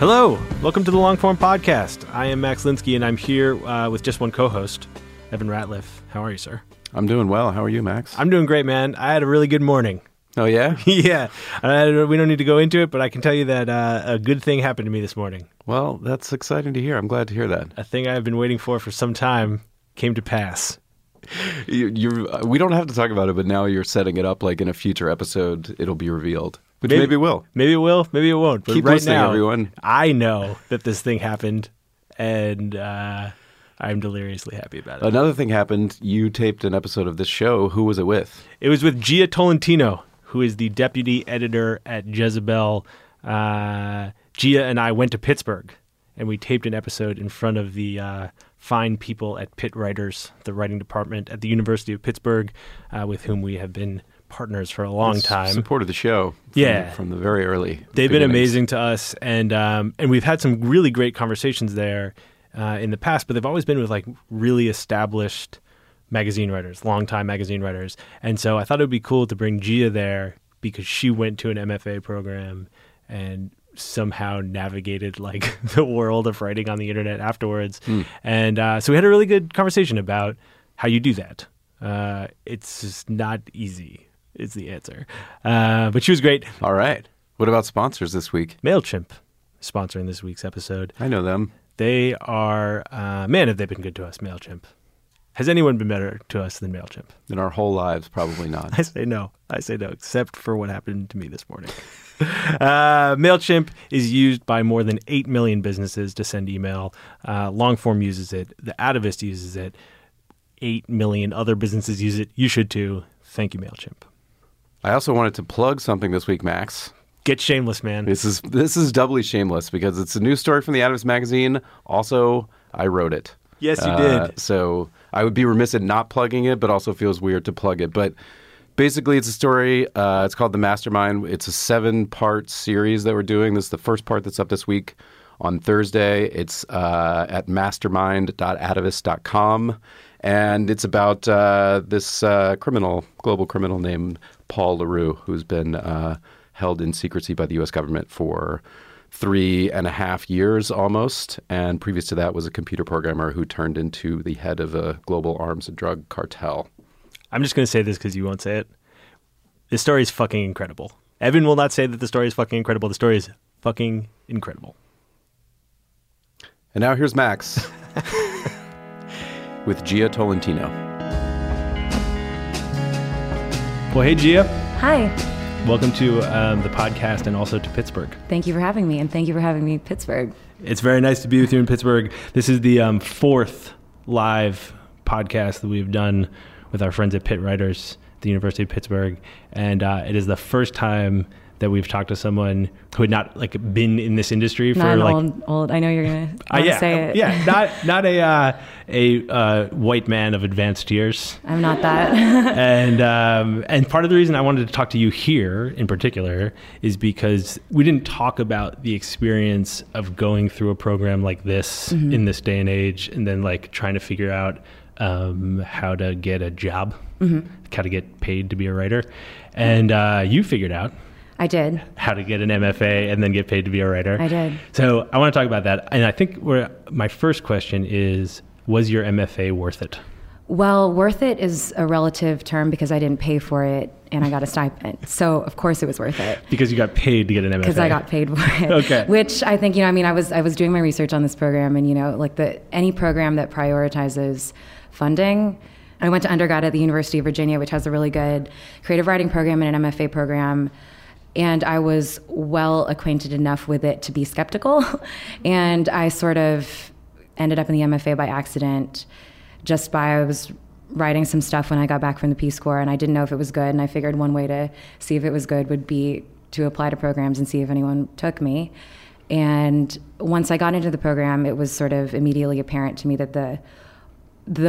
Hello, welcome to the Longform Podcast. I am Max Linsky, and I'm here with just one co-host, Evan Ratliff. How are you, sir? I'm doing well. How are you, Max? I'm doing great, man. I had a really good morning. Oh, yeah? Yeah. We don't need to go into it, but I can tell you that a good thing happened to me this morning. Well, that's exciting to hear. I'm glad to hear that. A thing I've been waiting for some time came to pass. We don't have to talk about it, but now you're setting it up like in a future episode, it'll be revealed. Which maybe it will. Maybe it will. Maybe it won't. But keep right listening, now, everyone. I know that this thing happened, and I'm deliriously happy about it. Another thing happened. You taped an episode of this show. Who was it with? It was with Gia Tolentino, who is the deputy editor at Jezebel. Gia and I went to Pittsburgh, and we taped an episode in front of the fine people at Pitt Writers, the writing department at the University of Pittsburgh, with whom we have been partners for a long time. Supported the show from the very early. They've been amazing to us, and we've had some really great conversations there in the past, but they've always been with like really established magazine writers, longtime magazine writers. And so I thought it would be cool to bring Gia there because she went to an MFA program and somehow navigated like the world of writing on the internet afterwards. And so we had a really good conversation about how you do that. It's just not easy. Is the answer. But she was great. All right. What about sponsors this week? MailChimp sponsoring this week's episode. I know them. They are, man, have they been good to us, MailChimp. Has anyone been better to us than MailChimp? In our whole lives, probably not. I say no, except for what happened to me this morning. MailChimp is used by more than 8 million businesses to send email. Longform uses it. The Atavist uses it. 8 million other businesses use it. You should too. Thank you, MailChimp. I also wanted to plug something this week, Max. Get shameless, man. This is doubly shameless because it's a news story from The Atavist magazine. Also, I wrote it. Yes, you did. So I would be remiss at not plugging it, but also feels weird to plug it. But basically, it's a story. It's called The Mastermind. It's a 7-part series that we're doing. This is the first part that's up this week on Thursday. It's at mastermind.atavist.com. And it's about this global criminal named Paul Leroux, who's been held in secrecy by the U.S. government for 3.5 years almost. And previous to that was a computer programmer who turned into the head of a global arms and drug cartel. I'm just going to say this because you won't say it. This story is fucking incredible. Evan will not say that the story is fucking incredible. The story is fucking incredible. And now here's Max. With Gia Tolentino. Well, hey, Gia. Hi. Welcome to the podcast and also to Pittsburgh. Thank you for having me, and thank you for having me in Pittsburgh. It's very nice to be with you in Pittsburgh. This is the fourth live podcast that we've done with our friends at Pitt Writers, the University of Pittsburgh, and it is the first time that we've talked to someone who had not like been in this industry for old. I know you're gonna say it. Yeah, not a white man of advanced years. I'm not that. And part of the reason I wanted to talk to you here in particular is because we didn't talk about the experience of going through a program like this in this day and age, and then like trying to figure out how to get a job, how to get paid to be a writer, and you figured out. I did. How to get an MFA and then get paid to be a writer. I did. So I want to talk about that. And I think my first question is, was your MFA worth it? Well, worth it is a relative term because I didn't pay for it and I got a stipend. So, of course, it was worth it. Because you got paid to get an MFA. Because I got paid for it. Okay. Which I think, I was doing my research on this program and, any program that prioritizes funding. I went to undergrad at the University of Virginia, which has a really good creative writing program and an MFA program. And I was well acquainted enough with it to be skeptical. And I sort of ended up in the MFA by accident. I was writing some stuff when I got back from the Peace Corps, and I didn't know if it was good, and I figured one way to see if it was good would be to apply to programs and see if anyone took me. And once I got into the program, it was sort of immediately apparent to me that the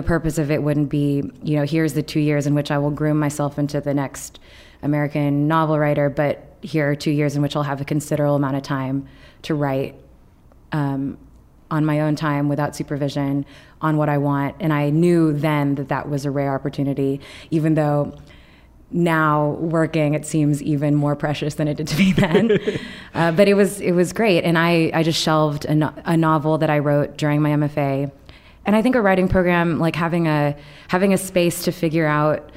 purpose of it wouldn't be, here's the 2 years in which I will groom myself into the next American novel writer, but here are 2 years in which I'll have a considerable amount of time to write on my own time, without supervision, on what I want. And I knew then that that was a rare opportunity, even though now working, it seems even more precious than it did to me then. But it was great. And I just shelved a novel that I wrote during my MFA. And I think a writing program, like having a space to figure out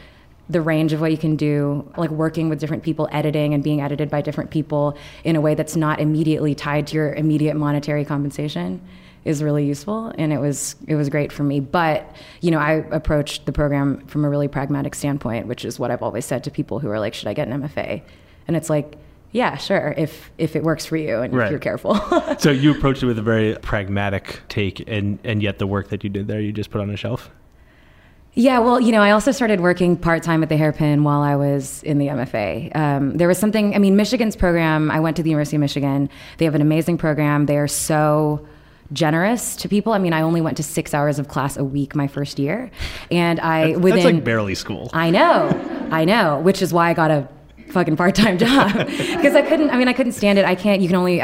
the range of what you can do, like working with different people, editing and being edited by different people in a way that's not immediately tied to your immediate monetary compensation, is really useful. And it was great for me. But, I approached the program from a really pragmatic standpoint, which is what I've always said to people who are like, should I get an MFA? And it's like, yeah, sure, if it works for you and right. If you're careful. So you approached it with a very pragmatic take, and yet the work that you did there, you just put on a shelf? Yeah, well, I also started working part-time at the Hairpin while I was in the MFA. There was something, Michigan's program, I went to the University of Michigan. They have an amazing program. They are so generous to people. I only went to 6 hours of class a week my first year. And that's like barely school. I know, which is why I got a fucking part-time job, because I couldn't stand it. I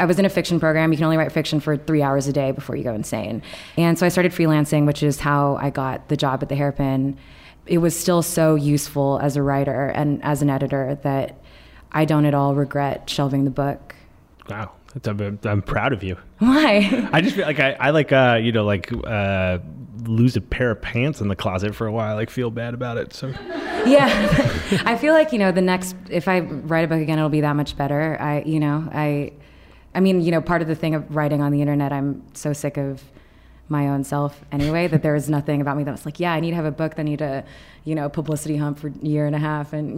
was in a fiction program. You can only write fiction for 3 hours a day before you go insane. And so I started freelancing, which is how I got the job at the Hairpin. It was still so useful as a writer and as an editor that I don't at all regret shelving the book. Wow. I'm proud of you. Why? I just feel like I lose a pair of pants in the closet for a while. I feel bad about it. So yeah, I feel like the next, if I write a book again, it'll be that much better. Part of the thing of writing on the internet, I'm so sick of my own self anyway, that there was nothing about me that was like, yeah, I need to have a book. I need a, publicity hump for a year and a half. And.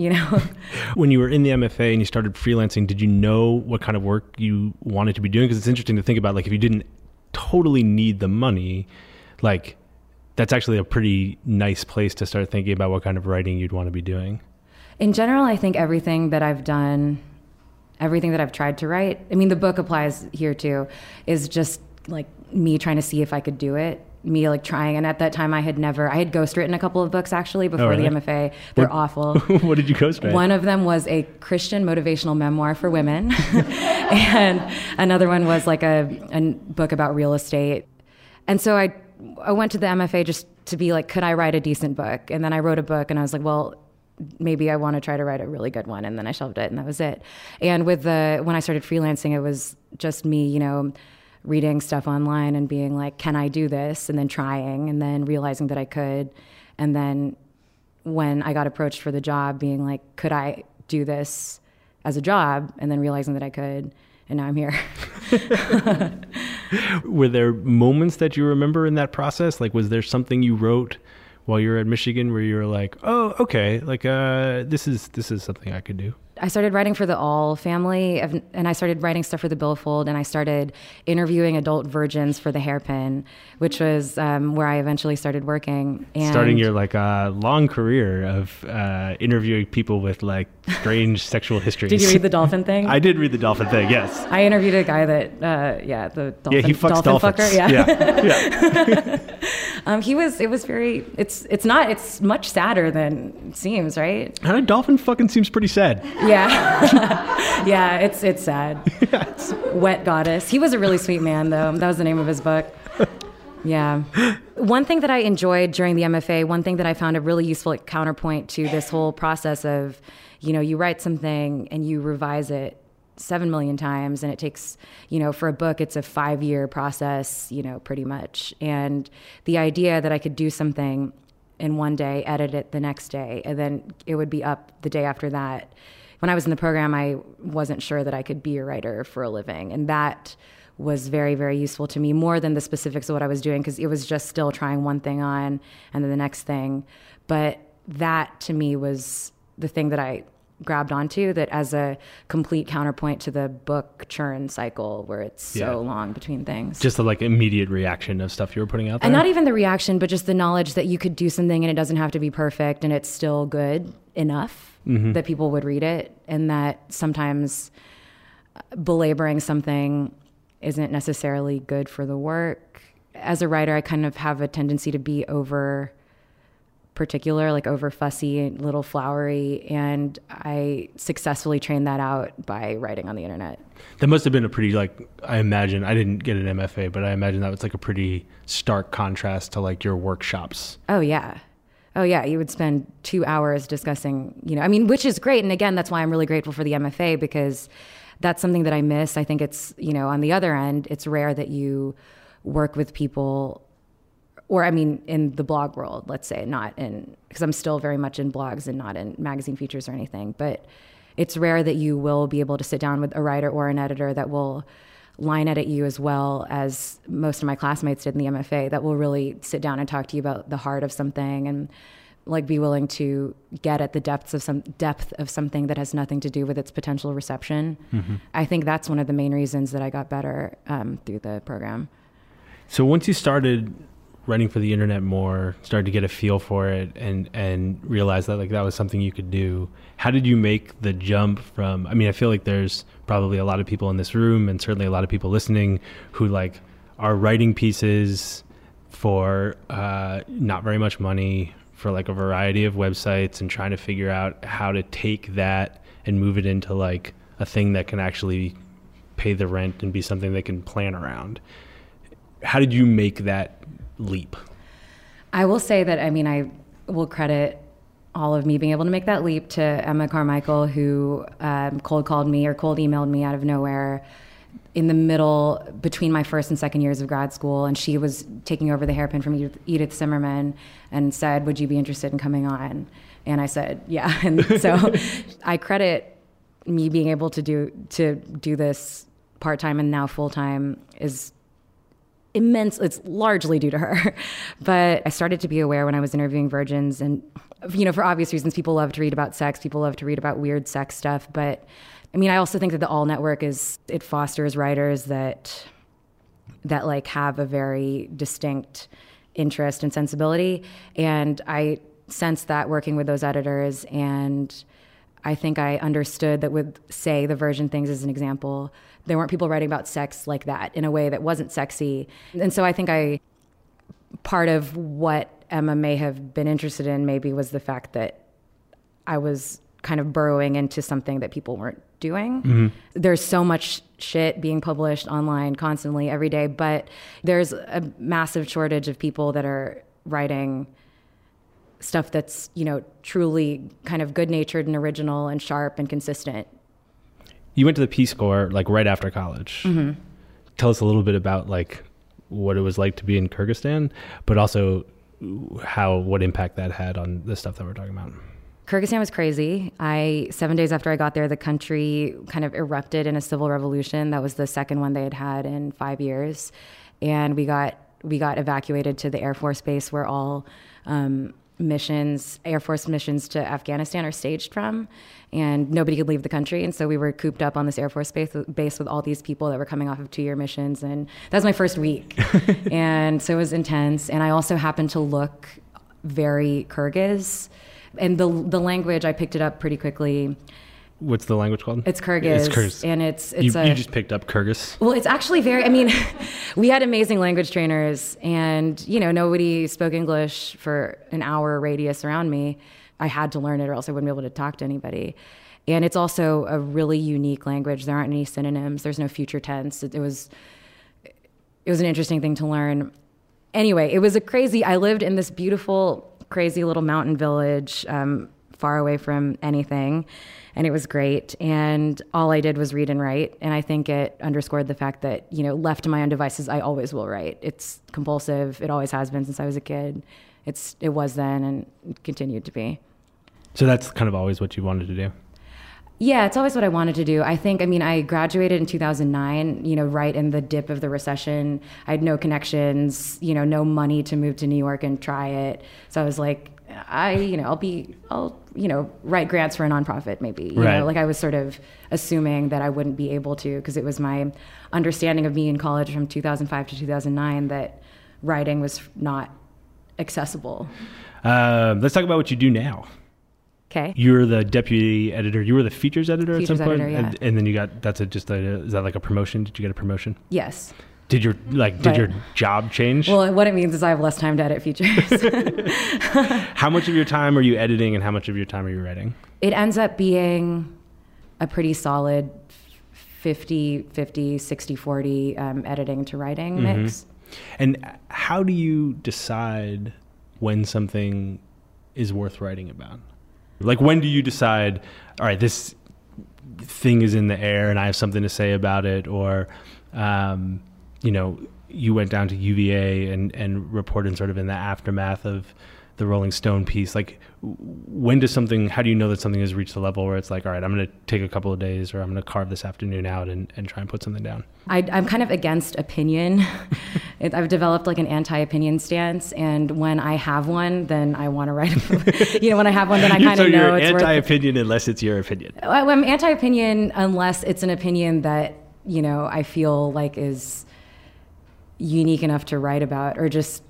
When you were in the MFA and you started freelancing, did you know what kind of work you wanted to be doing? Because it's interesting to think about, like, if you didn't totally need the money, like, that's actually a pretty nice place to start thinking about what kind of writing you'd want to be doing. In general, I think everything that I've done, everything that I've tried to write, the book applies here too, is just like me trying to see if I could do it, me like trying. And at that time I had ghostwritten a couple of books actually before the MFA. They're awful. What did you ghostwrite? One of them was a Christian motivational memoir for women. And another one was like a book about real estate. And so I went to the MFA just to be like, could I write a decent book? And then I wrote a book and I was like, well, maybe I want to try to write a really good one. And then I shelved it and that was it. And when I started freelancing, it was just me, reading stuff online and being like, can I do this? And then trying, and then realizing that I could. And then when I got approached for the job, being like, could I do this as a job? And then realizing that I could. And now I'm here. Were there moments that you remember in that process? Like, was there something you wrote while you were at Michigan where you were like, oh, okay, like, this is something I could do? I started writing for the All Family, and I started writing stuff for the Billfold, and I started interviewing adult virgins for the Hairpin, which was where I eventually started working. And starting your long career of interviewing people with like strange sexual histories. Did you read the dolphin thing? I did read the dolphin thing. Yes. I interviewed a guy that, the dolphin. Yeah, he fucks dolphins. Fucker. Yeah. It's much sadder than it seems, right? And a dolphin fucking seems pretty sad. Yeah. Yeah, it's sad. Yeah, Wet Goddess. He was a really sweet man, though. That was the name of his book. Yeah. One thing that I enjoyed during the MFA, one thing that I found a really useful counterpoint to this whole process of, you write something and you revise it 7 million times, and it takes, for a book, it's a 5-year process, pretty much. And the idea that I could do something in one day, edit it the next day, and then it would be up the day after that. When I was in the program, I wasn't sure that I could be a writer for a living. And that was very, very useful to me, more than the specifics of what I was doing, because it was just still trying one thing on and then the next thing. But that to me was the thing that I grabbed onto, that as a complete counterpoint to the book churn cycle where it's so long between things. Just the immediate reaction of stuff you were putting out there. And not even the reaction, but just the knowledge that you could do something and it doesn't have to be perfect and it's still good enough that people would read it, and that sometimes belaboring something isn't necessarily good for the work. As a writer, I kind of have a tendency to be over particular, over fussy and little flowery. And I successfully trained that out by writing on the internet. That must've been a pretty, I imagine, I didn't get an MFA, but I imagine that was a pretty stark contrast to your workshops. Oh yeah. You would spend 2 hours discussing, which is great. And again, that's why I'm really grateful for the MFA, because that's something that I miss. I think it's, on the other end, it's rare that you work with people, or in the blog world, let's say, not in, because I'm still very much in blogs and not in magazine features or anything, but it's rare that you will be able to sit down with a writer or an editor that will line edit you as well as most of my classmates did in the MFA, that will really sit down and talk to you about the heart of something and be willing to get at the depth of something that has nothing to do with its potential reception. Mm-hmm. I think that's one of the main reasons that I got better through the program. So once you started writing for the internet more, started to get a feel for it and realize that that was something you could do, how did you make the jump from, I feel like there's probably a lot of people in this room and certainly a lot of people listening who are writing pieces for not very much money for a variety of websites and trying to figure out how to take that and move it into a thing that can actually pay the rent and be something they can plan around. How did you make that leap? I will say that, I will credit all of me being able to make that leap to Emma Carmichael, who cold called me or cold emailed me out of nowhere in the middle between my first and second years of grad school. And she was taking over the Hairpin from Edith Zimmerman and said, would you be interested in coming on? And I said, yeah. And so I credit me being able to do this part-time and now full-time is immense. It's largely due to her. But I started to be aware when I was interviewing virgins, and for obvious reasons, people love to read about sex, people love to read about weird sex stuff, but I also think that the All Network it fosters writers that have a very distinct interest and sensibility, and I sensed that working with those editors. And I think I understood that with, say, the virgin things as an example, there weren't people writing about sex like that in a way that wasn't sexy. And so I think part of what Emma may have been interested in maybe was the fact that I was kind of burrowing into something that people weren't doing. Mm-hmm. There's so much shit being published online constantly every day, but there's a massive shortage of people that are writing stuff that's, truly kind of good-natured and original and sharp and consistent. You went to the Peace Corps, right after college. Mm-hmm. Tell us a little bit about, what it was like to be in Kyrgyzstan, but also what impact that had on the stuff that we're talking about. Kyrgyzstan was crazy. 7 days after I got there, the country kind of erupted in a civil revolution. That was the second one they had in 5 years. And we got evacuated to the Air Force Base where all Air Force missions to Afghanistan are staged from, and nobody could leave the country. And so we were cooped up on this Air Force base with all these people that were coming off of 2-year missions. And that was my first week. And so it was intense. And I also happened to look very Kyrgyz, and the language, I picked it up pretty quickly. What's the language called? It's Kyrgyz. It's Kyrgyz. And you just picked up Kyrgyz? Well, it's actually we had amazing language trainers, and, nobody spoke English for an hour radius around me. I had to learn it or else I wouldn't be able to talk to anybody. And it's also a really unique language. There aren't any synonyms. There's no future tense. It was an interesting thing to learn. Anyway, I lived in this beautiful, crazy little mountain village, far away from anything. And it was great. And all I did was read and write. And I think it underscored the fact that, you know, left to my own devices, I always will write. It's compulsive. It always has been since I was a kid. It was then and it continued to be. So that's kind of always what you wanted to do? Yeah, it's always what I wanted to do. I graduated in 2009, you know, right in the dip of the recession. I had no connections, you know, no money to move to New York and try it. So I was like, I'll write grants for a nonprofit maybe. You know, like I was sort of assuming that I wouldn't be able to, because it was my understanding of being in college from 2005 to 2009 that writing was not accessible. Let's talk about what you do now. Okay. You're the deputy editor. You were the features editor at some point? Editor, yeah. And then you got, is that like a promotion? Did you get a promotion? Yes. Did your job change? Well, what it means is I have less time to edit features. How much of your time are you editing and how much of your time are you writing? It ends up being a pretty solid 50, 60-40 editing to writing mix. And how do you decide when something is worth writing about? Like, when do you decide, all right, this thing is in the air and I have something to say about it, or... you went down to UVA and reported sort of in the aftermath of the Rolling Stone piece. Like, how do you know that something has reached the level where it's like, all right, I'm going to take a couple of days, or I'm going to carve this afternoon out and try and put something down? I'm kind of against opinion. I've developed like an anti-opinion stance, and when I have one, then I want to write. When I have one, then I kind of know. So you're anti-opinion unless it's your opinion. I'm anti-opinion unless it's an opinion that, you know, I feel like is unique enough to write about, or just,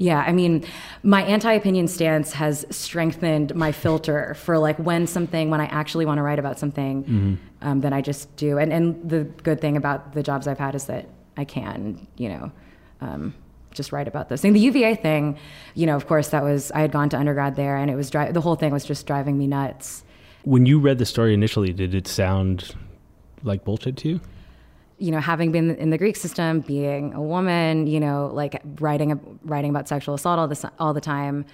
yeah. I mean, my anti-opinion stance has strengthened my filter for like when I actually want to write about something, then I just do. And the good thing about the jobs I've had is that I can, just write about those things. The UVA thing, of course I had gone to undergrad there, and it was the whole thing was just driving me nuts. When you read the story initially, did it sound like bullshit to you? Having been in the Greek system, being a woman, like writing about sexual assault all the time.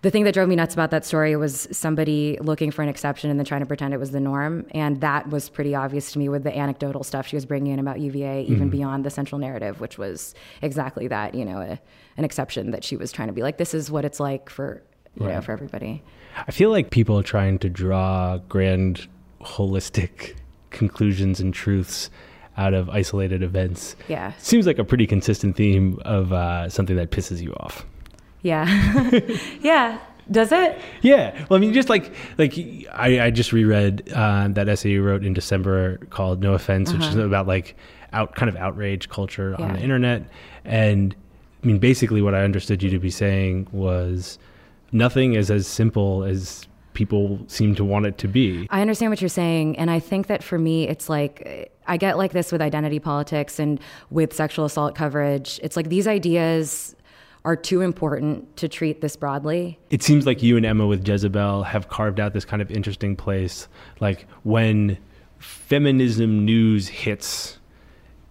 The thing that drove me nuts about that story was somebody looking for an exception and then trying to pretend it was the norm. And that was pretty obvious to me with the anecdotal stuff she was bringing in about UVA, even beyond the central narrative, which was exactly that, an exception that she was trying to be like, this is what it's like for, for everybody. I feel like people are trying to draw grand, holistic conclusions and truths out of isolated events. Yeah. Seems like a pretty consistent theme of something that pisses you off. Yeah. Yeah. Does it? Yeah. Well, I mean, just like I just reread that essay you wrote in December called No Offense, which is about like kind of outrage culture on the internet. And I mean, basically what I understood you to be saying was nothing is as simple as people seem to want it to be. I understand what you're saying. And I think that for me, it's like, I get like this with identity politics and with sexual assault coverage. It's like these ideas are too important to treat this broadly. It seems like you and Emma with Jezebel have carved out this kind of interesting place. Like when feminism news hits,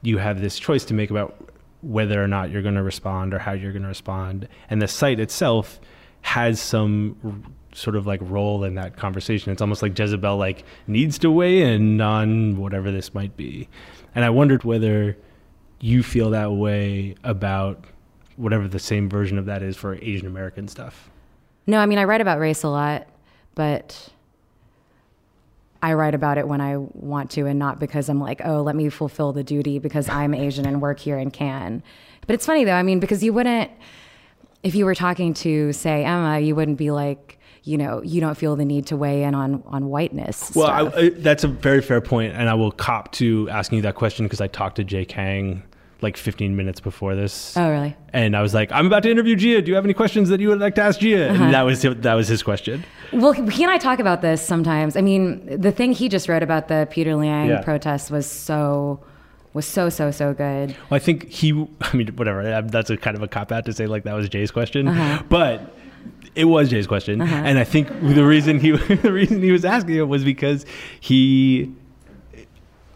you have this choice to make about whether or not you're going to respond or how you're going to respond. And the site itself has some sort of like role in that conversation. It's almost like Jezebel like needs to weigh in on whatever this might be. And I wondered whether you feel that way about whatever the same version of that is for Asian American stuff. No, I mean, I write about race a lot, but I write about it when I want to, and not because I'm like, oh, let me fulfill the duty because I'm Asian and work here and can. But it's funny though, I mean, because you wouldn't, if you were talking to, say, Emma, you wouldn't be like, you don't feel the need to weigh in on whiteness. Well, that's a very fair point, and I will cop to asking you that question because I talked to Jay Kang like 15 minutes before this. Oh, really? And I was like, I'm about to interview Gia. Do you have any questions that you would like to ask Gia? And that was his question. Well, he and I talk about this sometimes. I mean, the thing he just wrote about the Peter Liang protests was so good. Well, I think whatever. That's a kind of a cop out to say like that was Jay's question, but. It was Jay's question, and I think the reason he was asking it was because he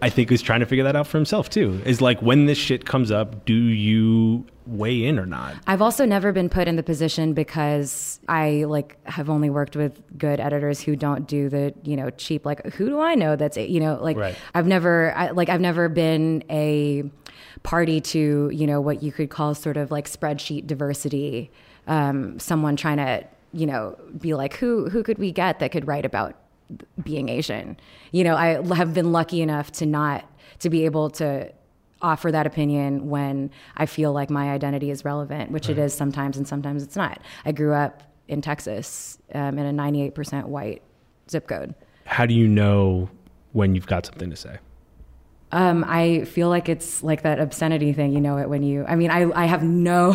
I think is trying to figure that out for himself too. Is like, when this shit comes up, do you weigh in or not? I've also never been put in the position because I like have only worked with good editors who don't do the, you know, cheap, like, who do I know that's, you know, like, right. I've never been a party to, you know, what you could call sort of like spreadsheet diversity. Someone trying to, you know, be like, who could we get that could write about being Asian? You know, I have been lucky enough to be able to offer that opinion when I feel like my identity is relevant, which right. it is sometimes, and sometimes it's not. I grew up in Texas in a 98% white zip code. How do you know when you've got something to say? I feel like it's like that obscenity thing. You know it when you, I mean, I have no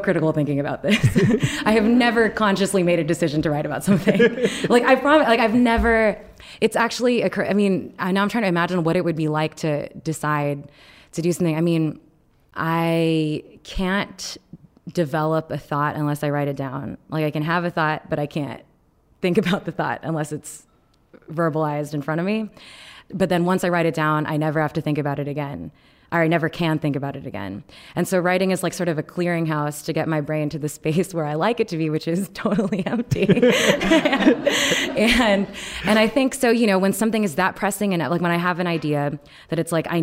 critical thinking about this. I have never consciously made a decision to write about something. Like I promise, like I've never, it's actually, I mean, now I'm trying to imagine what it would be like to decide to do something. I mean, I can't develop a thought unless I write it down. Like I can have a thought, but I can't think about the thought unless it's verbalized in front of me. But then once I write it down, I never have to think about it again. Or I never can think about it again. And so writing is like sort of a clearinghouse to get my brain to the space where I like it to be, which is totally empty. and I think so, you know, when something is that pressing and like when I have an idea that it's like, I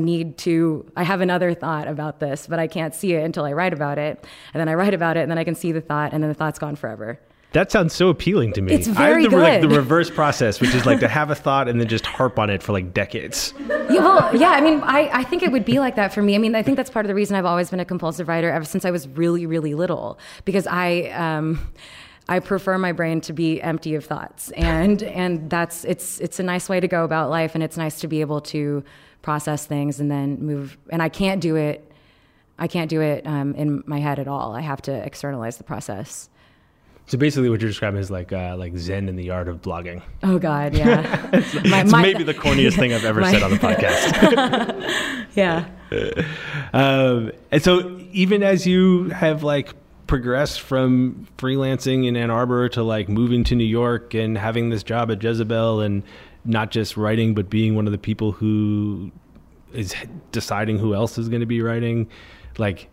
have another thought about this, but I can't see it until I write about it. And then I write about it and then I can see the thought and then the thought's gone forever. That sounds so appealing to me. It's very good. I have the reverse process, which is like to have a thought and then just harp on it for like decades. Yeah, well, yeah, I mean, I think it would be like that for me. I mean, I think that's part of the reason I've always been a compulsive writer ever since I was really, really little, because I prefer my brain to be empty of thoughts. And that's, it's a nice way to go about life, and it's nice to be able to process things and then move. And I can't do it in my head at all. I have to externalize the process. So basically what you're describing is like Zen in the art of blogging. Oh God, yeah. it's maybe the corniest thing I've ever said on the podcast. Yeah. And so even as you have like progressed from freelancing in Ann Arbor to like moving to New York and having this job at Jezebel and not just writing, but being one of the people who is deciding who else is going to be writing, like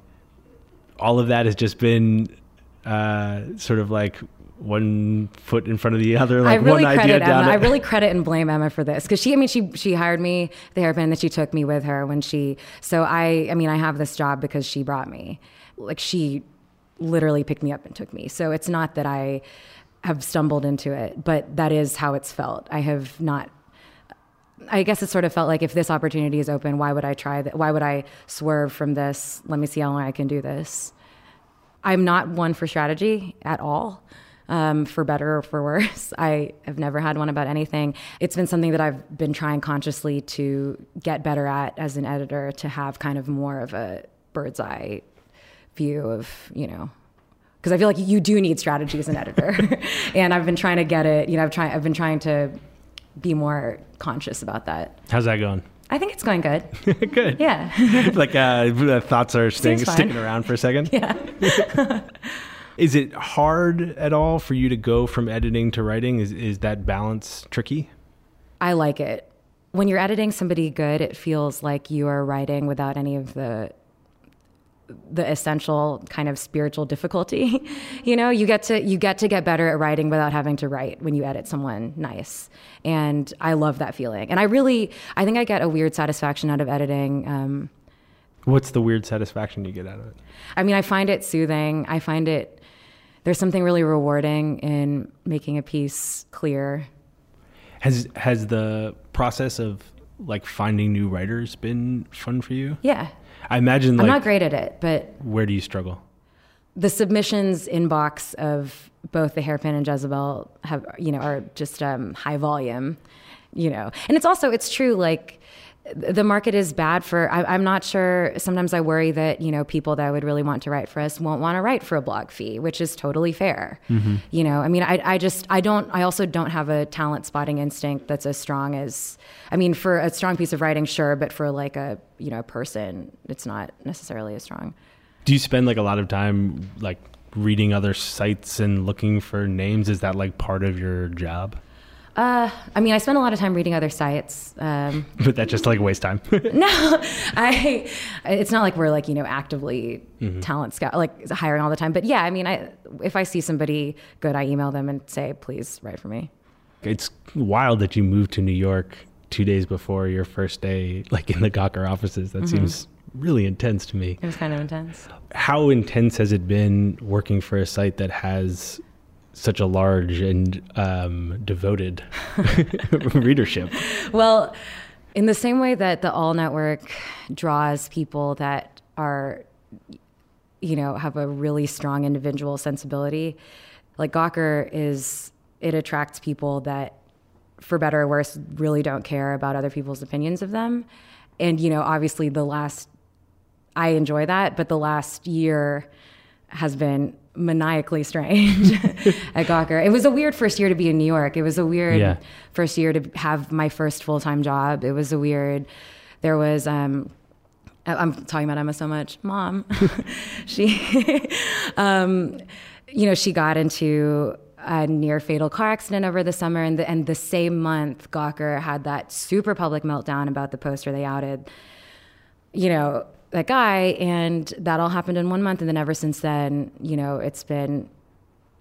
all of that has just been... sort of like one foot in front of the other, like really one idea down. I really credit and blame Emma for this, because she hired me, the Hairpin, and then she took me with her when she. So I mean I have this job because she brought me. Like she literally picked me up and took me. So it's not that I have stumbled into it, but that is how it's felt. I guess it sort of felt like, if this opportunity is open, why would I try that? Why would I swerve from this? Let me see how long I can do this. I'm not one for strategy at all, for better or for worse. I have never had one about anything. It's been something that I've been trying consciously to get better at as an editor, to have kind of more of a bird's eye view of, you know, because I feel like you do need strategy as an editor. And I've been trying to get it, you know, I've been trying to be more conscious about that. How's that going? I think it's going good. Good. Yeah. Like thoughts are sticking around for a second. Yeah. Is it hard at all for you to go from editing to writing? Is that balance tricky? I like it. When you're editing somebody good, it feels like you are writing without any of the essential kind of spiritual difficulty. You know, you get to get better at writing without having to write when you edit someone nice. And I love that feeling. And I think I get a weird satisfaction out of editing. What's the weird satisfaction you get out of it? I mean, I find it soothing. There's something really rewarding in making a piece clear. Has the process of like finding new writers been fun for you? Yeah. I imagine I'm not great at it, but... Where do you struggle? The submissions inbox of both the Hairpin and Jezebel are just high volume, you know. And it's true, like, the market is bad for... I'm not sure. Sometimes I worry that, you know, people that would really want to write for us won't want to write for a blog fee, which is totally fair. Mm-hmm. You know, I mean, I also don't have a talent spotting instinct that's as strong as... I mean, for a strong piece of writing, sure, but for like a, you know, person, it's not necessarily as strong. Do you spend like a lot of time like reading other sites and looking for names? Is that like part of your job? I mean, I spend a lot of time reading other sites. But that just like wastes time. It's not like we're like, you know, actively talent scout, like hiring all the time. But yeah, I mean, if I see somebody good, I email them and say, please write for me. It's wild that you moved to New York 2 days before your first day, like in the Gawker offices. That seems really intense to me. It was kind of intense. How intense has it been working for a site that has such a large and devoted readership? Well, in the same way that the All Network draws people that are, you know, have a really strong individual sensibility, like Gawker is, it attracts people that, for better or worse, really don't care about other people's opinions of them. And, you know, obviously I enjoy that, but the last year has been maniacally strange at Gawker. It was a weird first year to be in New York. It was a weird first year to have my first full-time job. It was a weird, there was, I'm talking about Emma so much, Mom. She, you know, she got into a near fatal car accident over the summer, and the same month Gawker had that super public meltdown about the poster they outed, you know, that guy, and that all happened in 1 month. And then ever since then, you know, it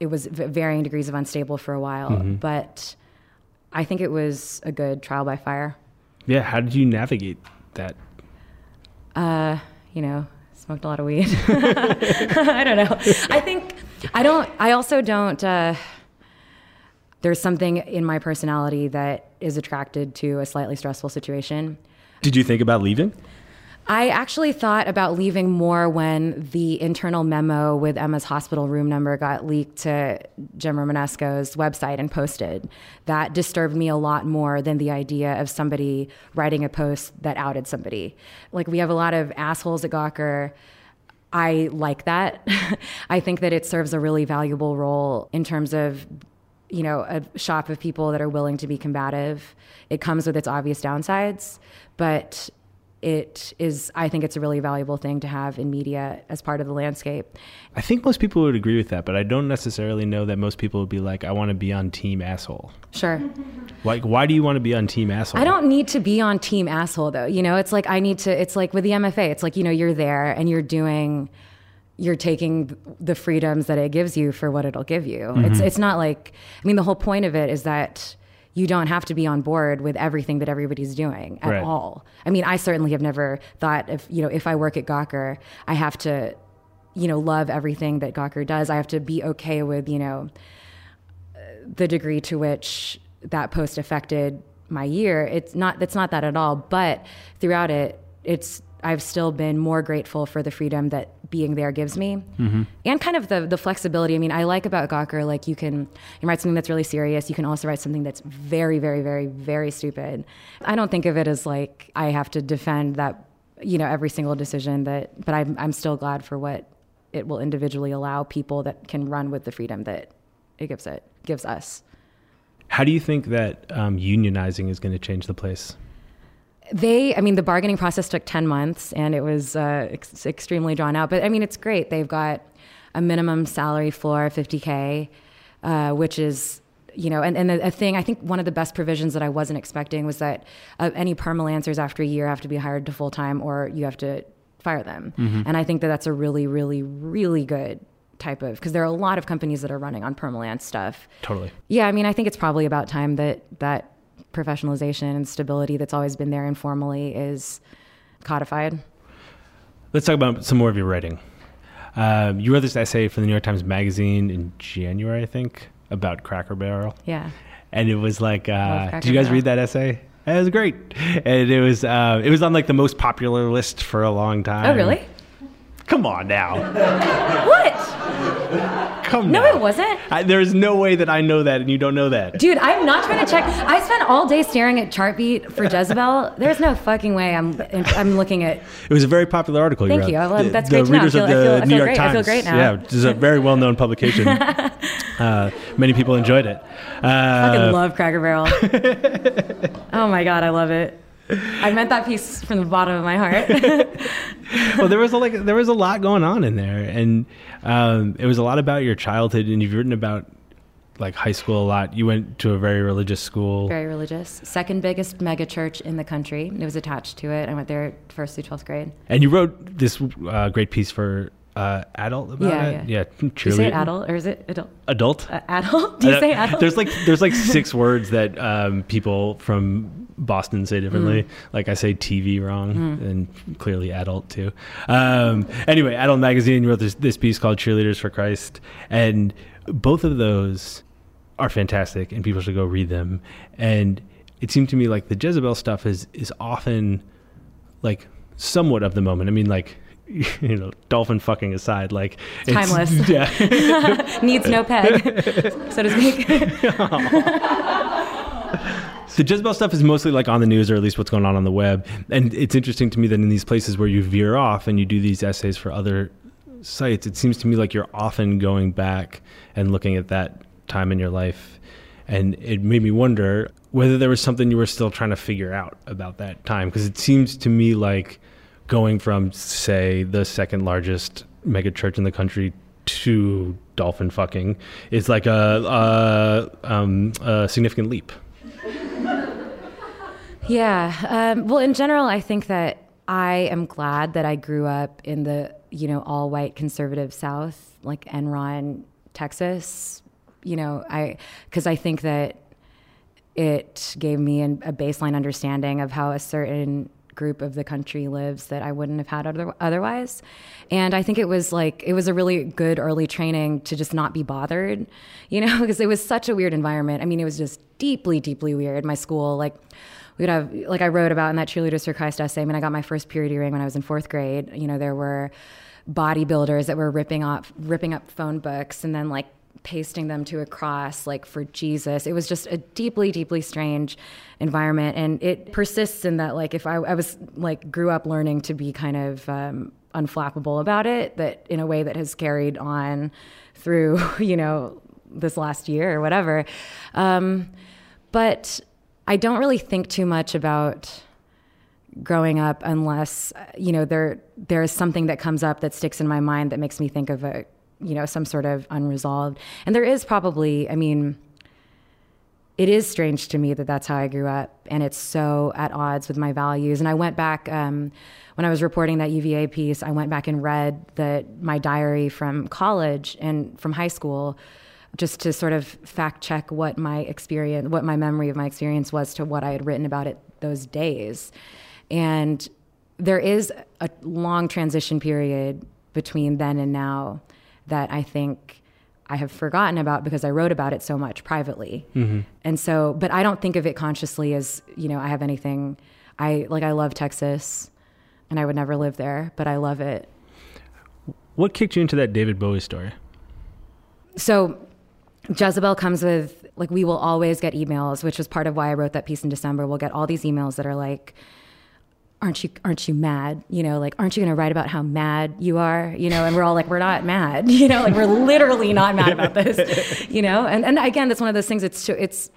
was varying degrees of unstable for a while, but I think it was a good trial by fire. Yeah. How did you navigate that? You know, smoked a lot of weed. I don't know. I also don't, there's something in my personality that is attracted to a slightly stressful situation. Did you think about leaving? I actually thought about leaving more when the internal memo with Emma's hospital room number got leaked to Jim Romanesco's website and posted. That disturbed me a lot more than the idea of somebody writing a post that outed somebody. Like, we have a lot of assholes at Gawker. I like that. I think that it serves a really valuable role in terms of, you know, a shop of people that are willing to be combative. It comes with its obvious downsides, but I think it's a really valuable thing to have in media as part of the landscape. I think most people would agree with that, but I don't necessarily know that most people would be like, I want to be on Team Asshole. Sure. Like, why do you want to be on Team Asshole? I don't need to be on Team Asshole, though. You know, it's like it's like with the MFA, it's like, you know, you're there and you're taking the freedoms that it gives you for what it'll give you. It's not like, I mean, the whole point of it is that you don't have to be on board with everything that everybody's doing at all. I mean, I certainly have never thought if I work at Gawker, I have to, you know, love everything that Gawker does. I have to be okay with, you know, the degree to which that post affected my year. It's not that at all, but throughout it, I've still been more grateful for the freedom that being there gives me and kind of the flexibility. I mean, I like about Gawker, like you can write something that's really serious. You can also write something that's very, very, very, very stupid. I don't think of it as like I have to defend that, you know, every single decision that, but I'm still glad for what it will individually allow people that can run with the freedom that it gives us. How do you think that unionizing is going to change the place? The bargaining process took 10 months and it was extremely drawn out, but I mean, it's great. They've got a minimum salary floor of $50,000, which is, you know, and a thing, I think one of the best provisions that I wasn't expecting was that any permalancers after a year have to be hired to full-time or you have to fire them. And I think that's a really, really, really good type of, because there are a lot of companies that are running on permalance stuff. Totally. Yeah. I mean, I think it's probably about time that professionalization and stability that's always been there informally is codified. Let's talk about some more of your writing. You wrote this essay for the New York Times Magazine in January, I think, about Cracker Barrel. Yeah. And it was like, did you guys read that essay? It was great. And it was on like the most popular list for a long time. Oh, really? Come on now. What? No, it wasn't. There's no way that I know that and you don't know that. Dude, I'm not trying to check. I spent all day staring at Chartbeat for Jezebel. There's no fucking way I'm looking at... It was a very popular article you wrote. Thank you. Well, that's great to know. I feel great. I feel great now. Yeah, it's a very well-known publication. Many people enjoyed it. I fucking love Cracker Barrel. Oh my God, I love it. I meant that piece from the bottom of my heart. Well, there was a lot going on in there, and it was a lot about your childhood, and you've written about like high school a lot. You went to a very religious school. Very religious. Second biggest mega church in the country. It was attached to it. I went there first through 12th grade. And you wrote this great piece for adult about it? Yeah. Do you say adult or is it adult? Adult. Adult? Do you say adult? There's like six words that people from Boston say differently. Like I say TV wrong and clearly adult too. Anyway, Adult Magazine wrote this piece called Cheerleaders for Christ. And both of those are fantastic and people should go read them. And it seemed to me like the Jezebel stuff is often like somewhat of the moment. I mean, like, you know, dolphin fucking aside, like it's timeless. Yeah. Needs no peg, so to speak. So Jezebel stuff is mostly like on the news, or at least what's going on the web. And it's interesting to me that in these places where you veer off and you do these essays for other sites, it seems to me like you're often going back and looking at that time in your life. And it made me wonder whether there was something you were still trying to figure out about that time. Because it seems to me like going from, say, the second largest mega church in the country to dolphin fucking is like a significant leap. Yeah. Well, in general, I think that I am glad that I grew up in the, you know, all white conservative South, like Enron, Texas, you know, because I think that it gave me a baseline understanding of how a certain group of the country lives that I wouldn't have had otherwise. And I think it was a really good early training to just not be bothered, you know, because it was such a weird environment. I mean, it was just deeply, deeply weird. My school, like, we would have, like I wrote about in that Cheerleaders for Christ essay, I mean, I got my first purity ring when I was in fourth grade. You know, there were bodybuilders that were ripping up phone books and then like pasting them to a cross, like for Jesus. It was just a deeply, deeply strange environment. And it persists in that, like, if I was like, grew up learning to be kind of unflappable about it, that in a way that has carried on through, you know, this last year or whatever. But I don't really think too much about growing up unless, you know, there is something that comes up that sticks in my mind that makes me think of a, you know, some sort of unresolved. And there is probably, I mean, it is strange to me that that's how I grew up, and it's so at odds with my values. And I went back when I was reporting that UVA piece, I went back and read my diary from college and from high school, just to sort of fact check what my memory of my experience was to what I had written about it those days. And there is a long transition period between then and now that I think I have forgotten about because I wrote about it so much privately. Mm-hmm. And so, but I don't think of it consciously as, you know, I have anything. I love Texas and I would never live there, but I love it. What kicked you into that David Bowie story? So, Jezebel comes with, like, we will always get emails, which was part of why I wrote that piece in December. We'll get all these emails that are like, aren't you mad? You know, like, aren't you going to write about how mad you are? You know, and we're all like, we're not mad, you know, like we're literally not mad about this, you know? And again, that's one of those things. It's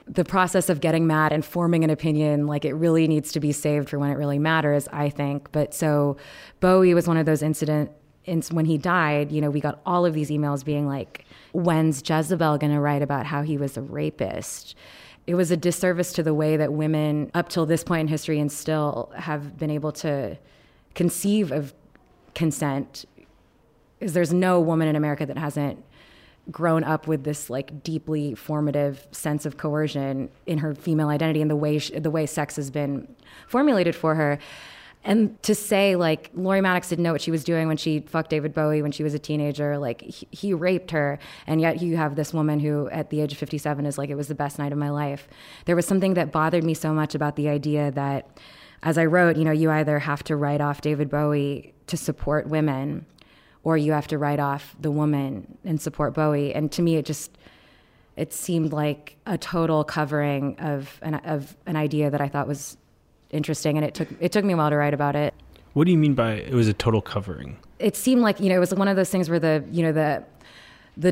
the process of getting mad and forming an opinion. Like, it really needs to be saved for when it really matters, I think. But so Bowie was one of those incidents when he died. You know, we got all of these emails being like, when's Jezebel going to write about how he was a rapist? It was a disservice to the way that women up till this point in history and still have been able to conceive of consent, because there's no woman in America that hasn't grown up with this like deeply formative sense of coercion in her female identity and the way sex has been formulated for her. And to say, like, Laurie Maddox didn't know what she was doing when she fucked David Bowie when she was a teenager, like, he raped her, and yet you have this woman who, at the age of 57, is like, it was the best night of my life. There was something that bothered me so much about the idea that, as I wrote, you know, you either have to write off David Bowie to support women, or you have to write off the woman and support Bowie. And to me, it seemed like a total covering of an idea that I thought was interesting, and it took me a while to write about it. What do you mean by it was a total covering? It seemed like, you know, it was one of those things where the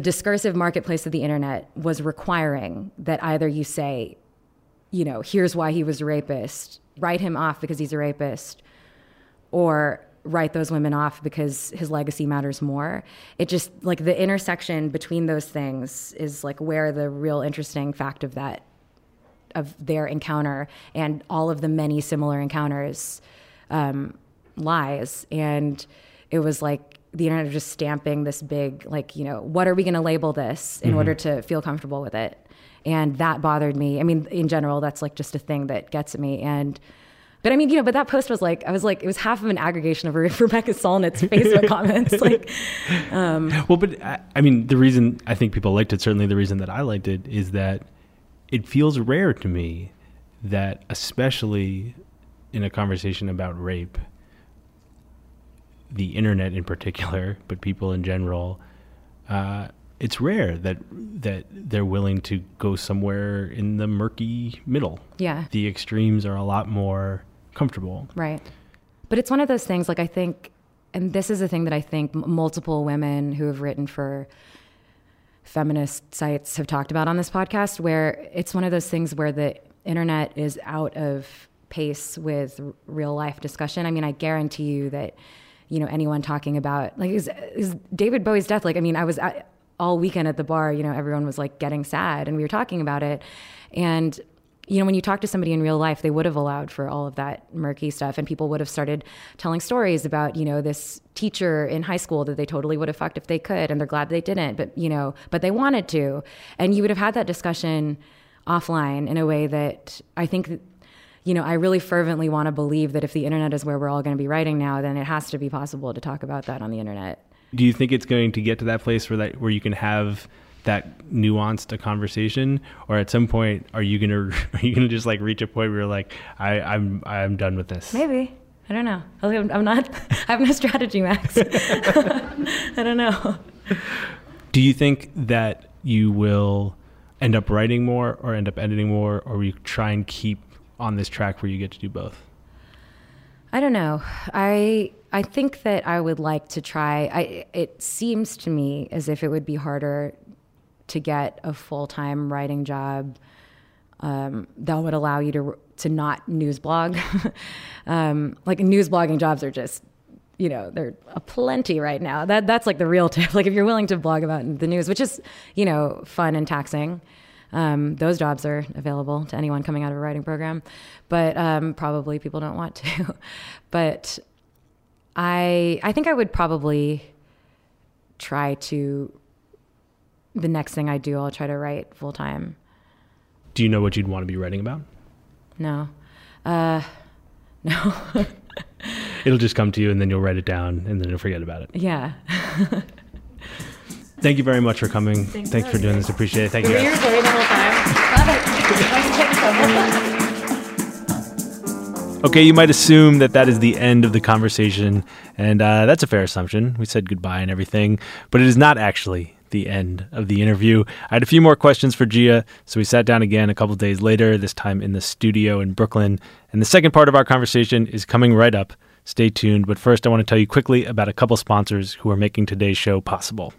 discursive marketplace of the internet was requiring that either you say, you know, here's why he was a rapist, write him off because he's a rapist, or write those women off because his legacy matters more. It just, like, the intersection between those things is, like, where the real interesting fact of that, of their encounter and all of the many similar encounters lies. And it was like the internet was just stamping this big, like, you know, what are we going to label this in order to feel comfortable with it? And that bothered me. I mean, in general, that's, like, just a thing that gets at me. But I mean, you know, but that post was like, I was like, it was half of an aggregation of Rebecca Solnit's Facebook comments. Like, well, but I mean, the reason I think people liked it, certainly the reason that I liked it, is that it feels rare to me that, especially in a conversation about rape, the internet in particular, but people in general, it's rare that they're willing to go somewhere in the murky middle. Yeah. The extremes are a lot more comfortable. Right. But it's one of those things, like, I think, and this is a thing that I think multiple women who have written for feminist sites have talked about on this podcast, where it's one of those things where the internet is out of pace with real life discussion. I mean, I guarantee you that, you know, anyone talking about, like, is David Bowie's death, like, I mean, I was at, all weekend at the bar, you know, everyone was, like, getting sad and we were talking about it. And, you know, when you talk to somebody in real life, they would have allowed for all of that murky stuff. And people would have started telling stories about, you know, this teacher in high school that they totally would have fucked if they could. And they're glad they didn't, but, you know, but they wanted to. And you would have had that discussion offline in a way that I think, you know, I really fervently want to believe that if the internet is where we're all going to be writing now, then it has to be possible to talk about that on the internet. Do you think it's going to get to that place where you can have that nuanced a conversation, or at some point are you gonna just, like, reach a point where you're like, I'm done with this? Maybe. I don't know. I'm not. I have no strategy, Max. I don't know. Do you think that you will end up writing more, or end up editing more, or will you try and keep on this track where you get to do both? I don't know. I think that I would like to try. It seems to me as if it would be harder to get a full-time writing job that would allow you to not news blog. Like, news blogging jobs are just, you know, they're aplenty right now. That's like the real tip. Like, if you're willing to blog about the news, which is, you know, fun and taxing, those jobs are available to anyone coming out of a writing program. But probably people don't want to. But I think I would probably try to, the next thing I do, I'll try to write full time. Do you know what you'd want to be writing about? No. It'll just come to you and then you'll write it down and then you'll forget about it. Yeah. Thank you very much for coming. Thanks for doing this. Appreciate it. Thank you. You're doing the whole time. Love it. Okay, you might assume that is the end of the conversation, and that's a fair assumption. We said goodbye and everything, but it is not actually the end of the interview. I had a few more questions for Gia, so we sat down again a couple days later, this time in the studio in Brooklyn, and the second part of our conversation is coming right up. Stay tuned, but first I want to tell you quickly about a couple sponsors who are making today's show possible.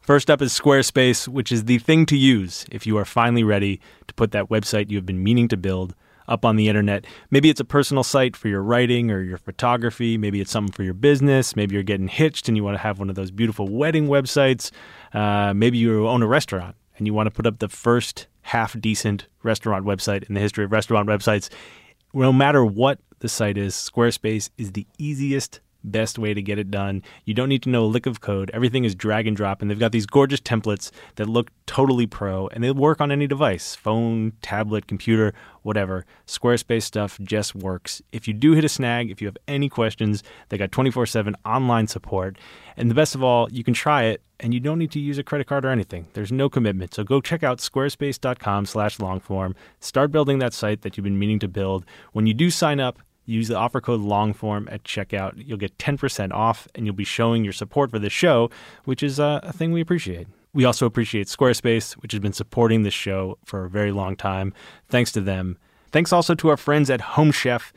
First up is Squarespace, which is the thing to use if you are finally ready to put that website you have been meaning to build up on the internet. Maybe it's a personal site for your writing or your photography. Maybe it's something for your business. Maybe you're getting hitched and you want to have one of those beautiful wedding websites. Maybe you own a restaurant and you want to put up the first half-decent restaurant website in the history of restaurant websites. No matter what the site is, Squarespace is the easiest, best way to get it done. You don't need to know a lick of code. Everything is drag and drop, and they've got these gorgeous templates that look totally pro, and they work on any device, phone, tablet, computer, whatever. Squarespace stuff just works. If you do hit a snag, if you have any questions, they got 24/7 online support. And the best of all, you can try it, and you don't need to use a credit card or anything. There's no commitment. So go check out squarespace.com/longform. Start building that site that you've been meaning to build. When you do sign up, use the offer code LONGFORM at checkout. You'll get 10% off, and you'll be showing your support for this show, which is a thing we appreciate. We also appreciate Squarespace, which has been supporting this show for a very long time. Thanks to them. Thanks also to our friends at Home Chef.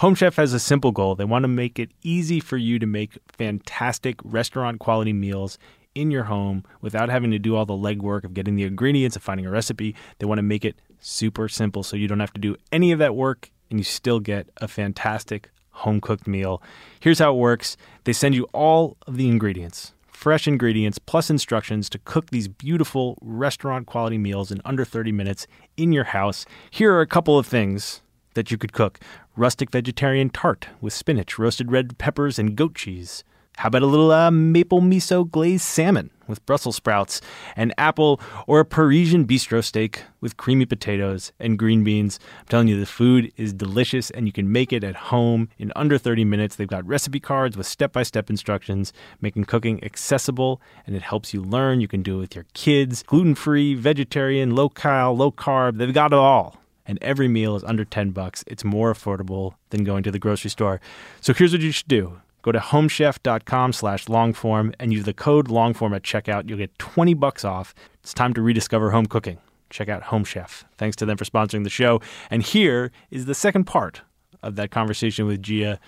Home Chef has a simple goal. They want to make it easy for you to make fantastic restaurant-quality meals in your home without having to do all the legwork of getting the ingredients and finding a recipe. They want to make it super simple so you don't have to do any of that work, and you still get a fantastic home-cooked meal. Here's how it works. They send you all of the ingredients, fresh ingredients, plus instructions to cook these beautiful restaurant-quality meals in under 30 minutes in your house. Here are a couple of things that you could cook. Rustic vegetarian tart with spinach, roasted red peppers, and goat cheese. How about a little maple miso glazed salmon with Brussels sprouts and apple, or a Parisian bistro steak with creamy potatoes and green beans? I'm telling you, the food is delicious, and you can make it at home in under 30 minutes. They've got recipe cards with step-by-step instructions, making cooking accessible, and it helps you learn. You can do it with your kids. Gluten-free, vegetarian, low-cal, low-carb. They've got it all. And every meal is under $10. It's more affordable than going to the grocery store. So here's what you should do. Go to homechef.com/longform and use the code longform at checkout. You'll get $20 off. It's time to rediscover home cooking. Check out Home Chef. Thanks to them for sponsoring the show. And here is the second part of that conversation with Gia.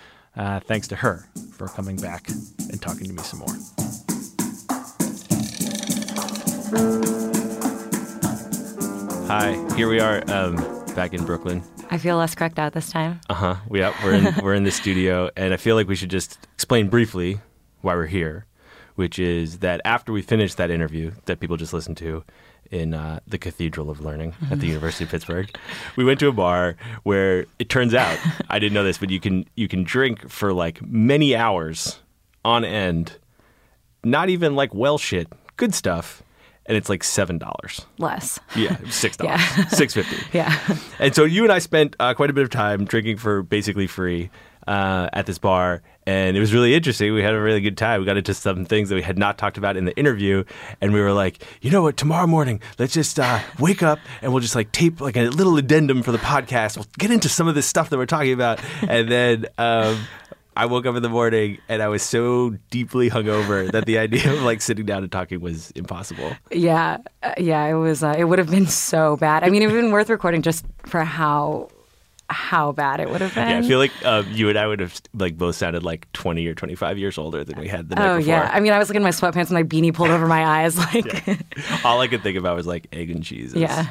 Thanks to her for coming back and talking to me some more. Hi, here we are back in Brooklyn. I feel less cracked out this time. Yeah, we're in the studio, and I feel like we should just explain briefly why we're here, which is that after we finished that interview that people just listened to in the Cathedral of Learning at the University of Pittsburgh, we went to a bar where it turns out, I didn't know this, but you can drink for like many hours on end, not even like well shit, good stuff. And it's like $7. Less. Yeah, $6. Yeah. $6.50. Yeah. And so you and I spent quite a bit of time drinking for basically free at this bar. And it was really interesting. We had a really good time. We got into some things that we had not talked about in the interview. And we were like, you know what? Tomorrow morning, let's just wake up and we'll just like tape like a little addendum for the podcast. We'll get into some of this stuff that we're talking about. And then... I woke up in the morning and I was so deeply hungover that the idea of like sitting down and talking was impossible. Yeah, it was. It would have been so bad. I mean, it would have been worth recording just for how bad it would have been. Yeah, I feel like you and I would have like both sounded like 20 or 25 years older than we had the night before. Oh, yeah. I mean, I was like in my sweatpants and my beanie pulled over my eyes. Like, yeah. All I could think about was like egg and cheese. Yeah.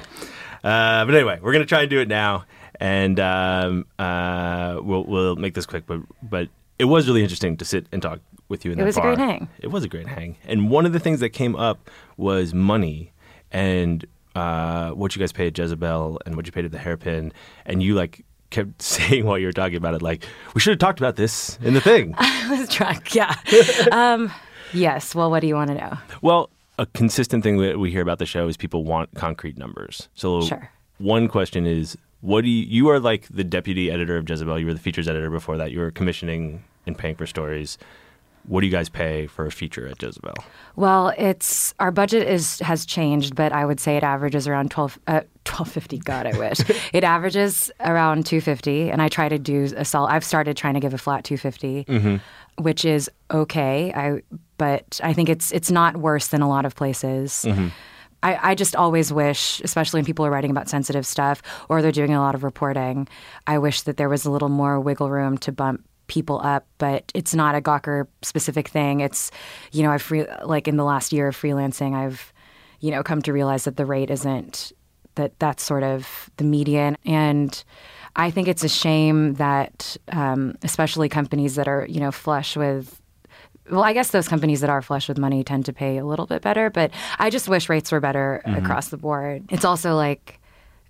But anyway, we're going to try and do it now. And we'll make this quick, but it was really interesting to sit and talk with you in that bar. It was a great hang. It was a great hang. And one of the things that came up was money and what you guys paid at Jezebel and what you paid at the Hairpin. And you like kept saying while you were talking about it, like, we should have talked about this in the thing. I was drunk, yeah. Yes, well, what do you want to know? Well, a consistent thing that we hear about the show is people want concrete numbers. So sure. One question is... What do you are like the deputy editor of Jezebel. You were the features editor before that. You were commissioning and paying for stories. What do you guys pay for a feature at Jezebel? Well, it's our budget has changed, but I would say it averages around $12.50. God, I wish. It averages around $2.50, and I try to do I've started trying to give a flat $2.50, which is okay. But I think it's not worse than a lot of places. Mm-hmm. I just always wish, especially when people are writing about sensitive stuff or they're doing a lot of reporting, I wish that there was a little more wiggle room to bump people up. But it's not a Gawker specific thing. It's, you know, like in the last year of freelancing, I've, you know, come to realize that the rate isn't that's sort of the median. And I think it's a shame that, especially companies that are, you know, flush with. Well, I guess those companies that are flush with money tend to pay a little bit better, but I just wish rates were better across the board. It's also like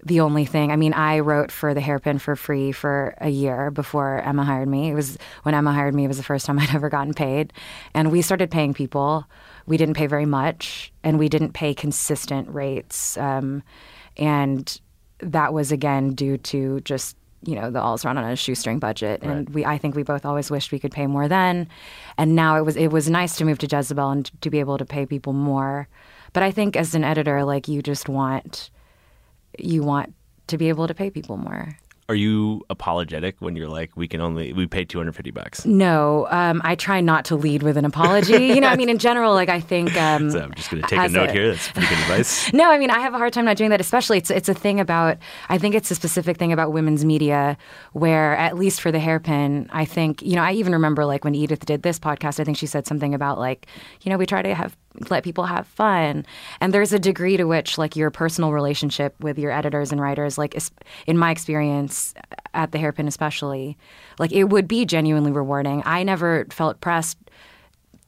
the only thing. I mean, I wrote for The Hairpin for free for a year before Emma hired me. It was when Emma hired me, it was the first time I'd ever gotten paid. And we started paying people. We didn't pay very much, and we didn't pay consistent rates. And that was, again, due to just... you know, the Alls run on a shoestring budget. And I think we both always wished we could pay more then. And now it was nice to move to Jezebel and to be able to pay people more. But I think as an editor, like, you just want to be able to pay people more. Are you apologetic when you're like, we pay $250? No, I try not to lead with an apology. You know, I mean, in general, like, I think... so I'm just going to take a note here. That's pretty good advice. No, I mean, I have a hard time not doing that, especially it's a thing about... I think it's a specific thing about women's media where, at least for The Hairpin, I think... You know, I even remember, like, when Edith did this podcast, I think she said something about, like, you know, we try to have let people have fun. And there's a degree to which, like, your personal relationship with your editors and writers, like, in my experience at The Hairpin especially, like, it would be genuinely rewarding. I never felt pressed,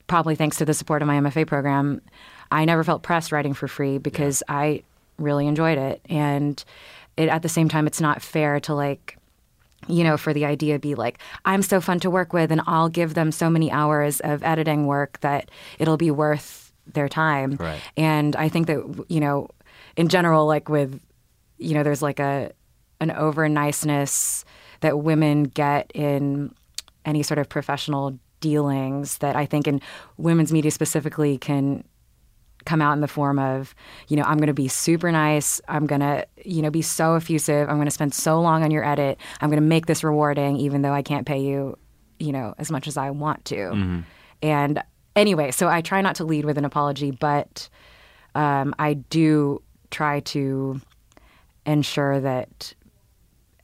probably thanks to the support of my MFA program, I never felt pressed writing for free because I really enjoyed it. And at the same time, it's not fair to, like, you know, for the idea be like, I'm so fun to work with and I'll give them so many hours of editing work that it'll be worth their time. Right. And I think that, you know, in general, like with, you know, there's like an over-niceness that women get in any sort of professional dealings that I think in women's media specifically can come out in the form of, you know, I'm going to be super nice. I'm going to, you know, be so effusive. I'm going to spend so long on your edit. I'm going to make this rewarding, even though I can't pay you, you know, as much as I want to. Mm-hmm. And anyway, so I try not to lead with an apology, but I do try to ensure that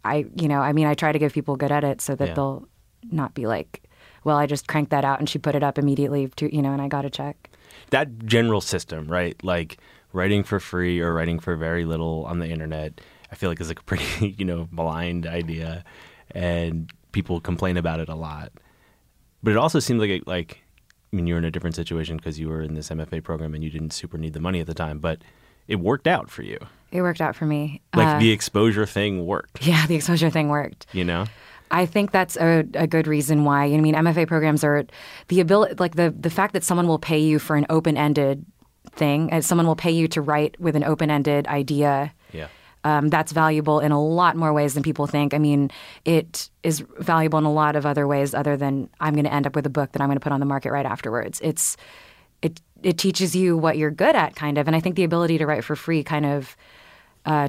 I try to give people good edits so that they'll not be like, well, I just cranked that out and she put it up immediately to, you know, and I got a check. That general system, right? Like writing for free or writing for very little on the internet, I feel like is like a pretty, you know, maligned idea, and people complain about it a lot. But it also seems like you're in a different situation because you were in this MFA program and you didn't super need the money at the time, but it worked out for you. It worked out for me. Like the exposure thing worked. Yeah, the exposure thing worked. You know? I think that's a good reason why. I mean, MFA programs are the ability, like the fact that someone will pay you for an open-ended thing, and someone will pay you to write with an open-ended idea. Yeah, that's valuable in a lot more ways than people think. I mean, it is valuable in a lot of other ways other than I'm going to end up with a book that I'm going to put on the market right afterwards. It teaches you what you're good at, kind of, and I think the ability to write for free kind of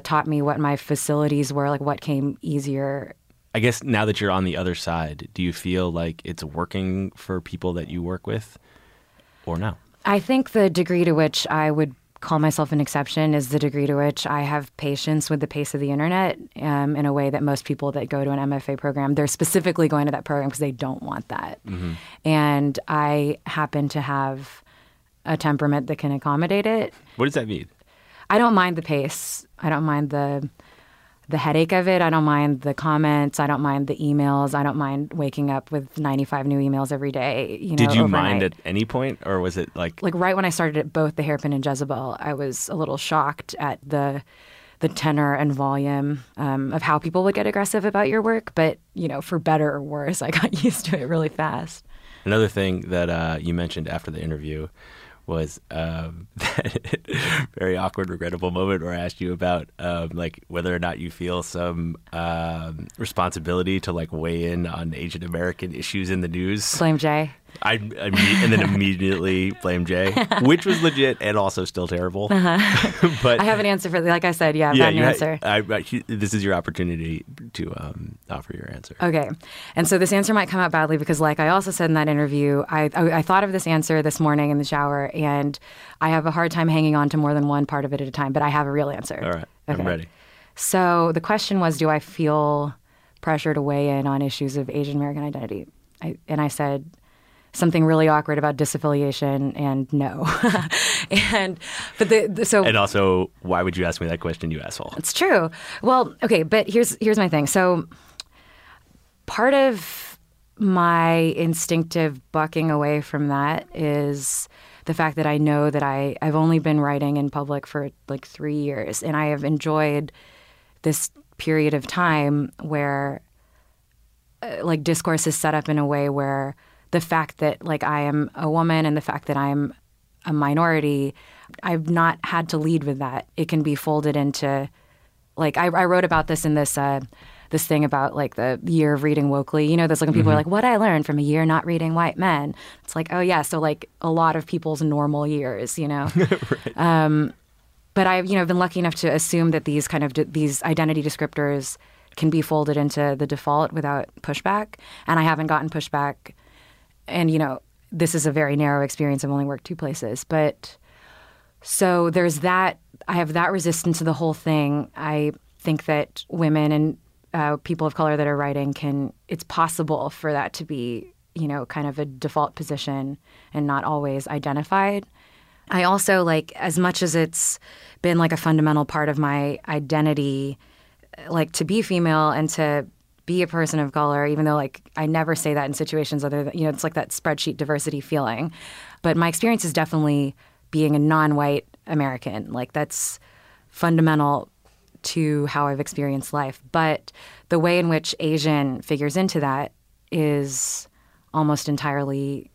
taught me what my facilities were, like what came easier. I guess now that you're on the other side, do you feel like it's working for people that you work with or no? I think the degree to which I would call myself an exception is the degree to which I have patience with the pace of the internet in a way that most people that go to an MFA program, they're specifically going to that program because they don't want that. Mm-hmm. And I happen to have a temperament that can accommodate it. What does that mean? I don't mind the pace. I don't mind the headache of it. I don't mind the comments. I don't mind the emails. I don't mind waking up with 95 new emails every day. You know, did you mind at any point, or was it like... Like right when I started at both The Hairpin and Jezebel, I was a little shocked at the tenor and volume of how people would get aggressive about your work. But, you know, for better or worse, I got used to it really fast. Another thing that you mentioned after the interview was that very awkward, regrettable moment where I asked you about whether or not you feel some responsibility to like weigh in on Asian American issues in the news. Blame Jay. And then immediately blame Jay, which was legit and also still terrible. Uh-huh. But I have an answer for that. Like I said, I've got an answer. This is your opportunity to offer your answer. Okay. And so this answer might come out badly because like I also said in that interview, I thought of this answer this morning in the shower and I have a hard time hanging on to more than one part of it at a time, but I have a real answer. All right. Okay. I'm ready. So the question was, do I feel pressure to weigh in on issues of Asian American identity? And I said... something really awkward about disaffiliation and no. And also, why would you ask me that question, you asshole? It's true. Well, okay, but here's my thing. So part of my instinctive bucking away from that is the fact that I know that I've only been writing in public for like 3 years, and I have enjoyed this period of time where like discourse is set up in a way where the fact that like I am a woman and the fact that I'm a minority, I've not had to lead with that. It can be folded into like I wrote about this in this this thing about like the year of reading wokely. You know, those looking people mm-hmm. are like, what I learned from a year not reading white men. It's like, oh yeah, so like a lot of people's normal years, you know. Right. But I've been lucky enough to assume that these kind of these identity descriptors can be folded into the default without pushback, and I haven't gotten pushback. And, you know, this is a very narrow experience. I've only worked 2 places. But so there's that. I have that resistance to the whole thing. I think that women and people of color that are writing it's possible for that to be, you know, kind of a default position and not always identified. I also, like, as much as it's been like a fundamental part of my identity, like to be female and to be a person of color, even though like I never say that in situations other than, you know, it's like that spreadsheet diversity feeling. But my experience is definitely being a non-white American. Like that's fundamental to how I've experienced life. But the way in which Asian figures into that is almost entirely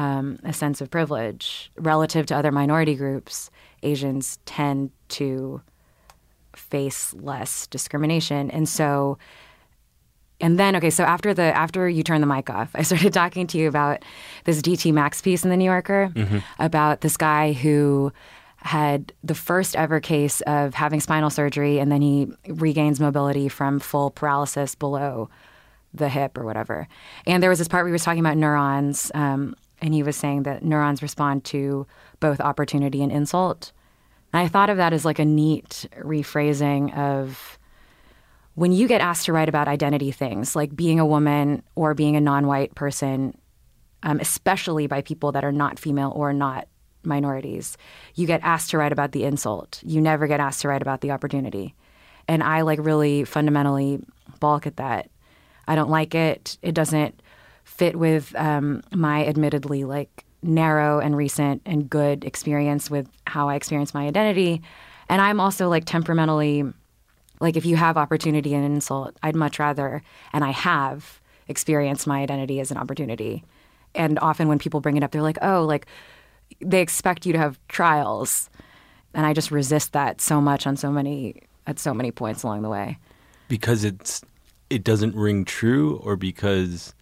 a sense of privilege. Relative to other minority groups, Asians tend to face less discrimination. And so, and then, okay, so after you turn the mic off, I started talking to you about this DT Max piece in The New Yorker mm-hmm. about this guy who had the first ever case of having spinal surgery, and then he regains mobility from full paralysis below the hip or whatever. And there was this part where he was talking about neurons, and he was saying that neurons respond to both opportunity and insult. And I thought of that as like a neat rephrasing of when you get asked to write about identity things, like being a woman or being a non-white person, especially by people that are not female or not minorities, you get asked to write about the insult. You never get asked to write about the opportunity. And I like really fundamentally balk at that. I don't like it. It doesn't fit with my admittedly like narrow and recent and good experience with how I experience my identity. And I'm also like temperamentally, like if you have opportunity and insult, I'd much rather, and I have experienced my identity as an opportunity. And often when people bring it up, they're like, oh, like they expect you to have trials. And I just resist that so much on so many, at so many points along the way. Because it doesn't ring true, or because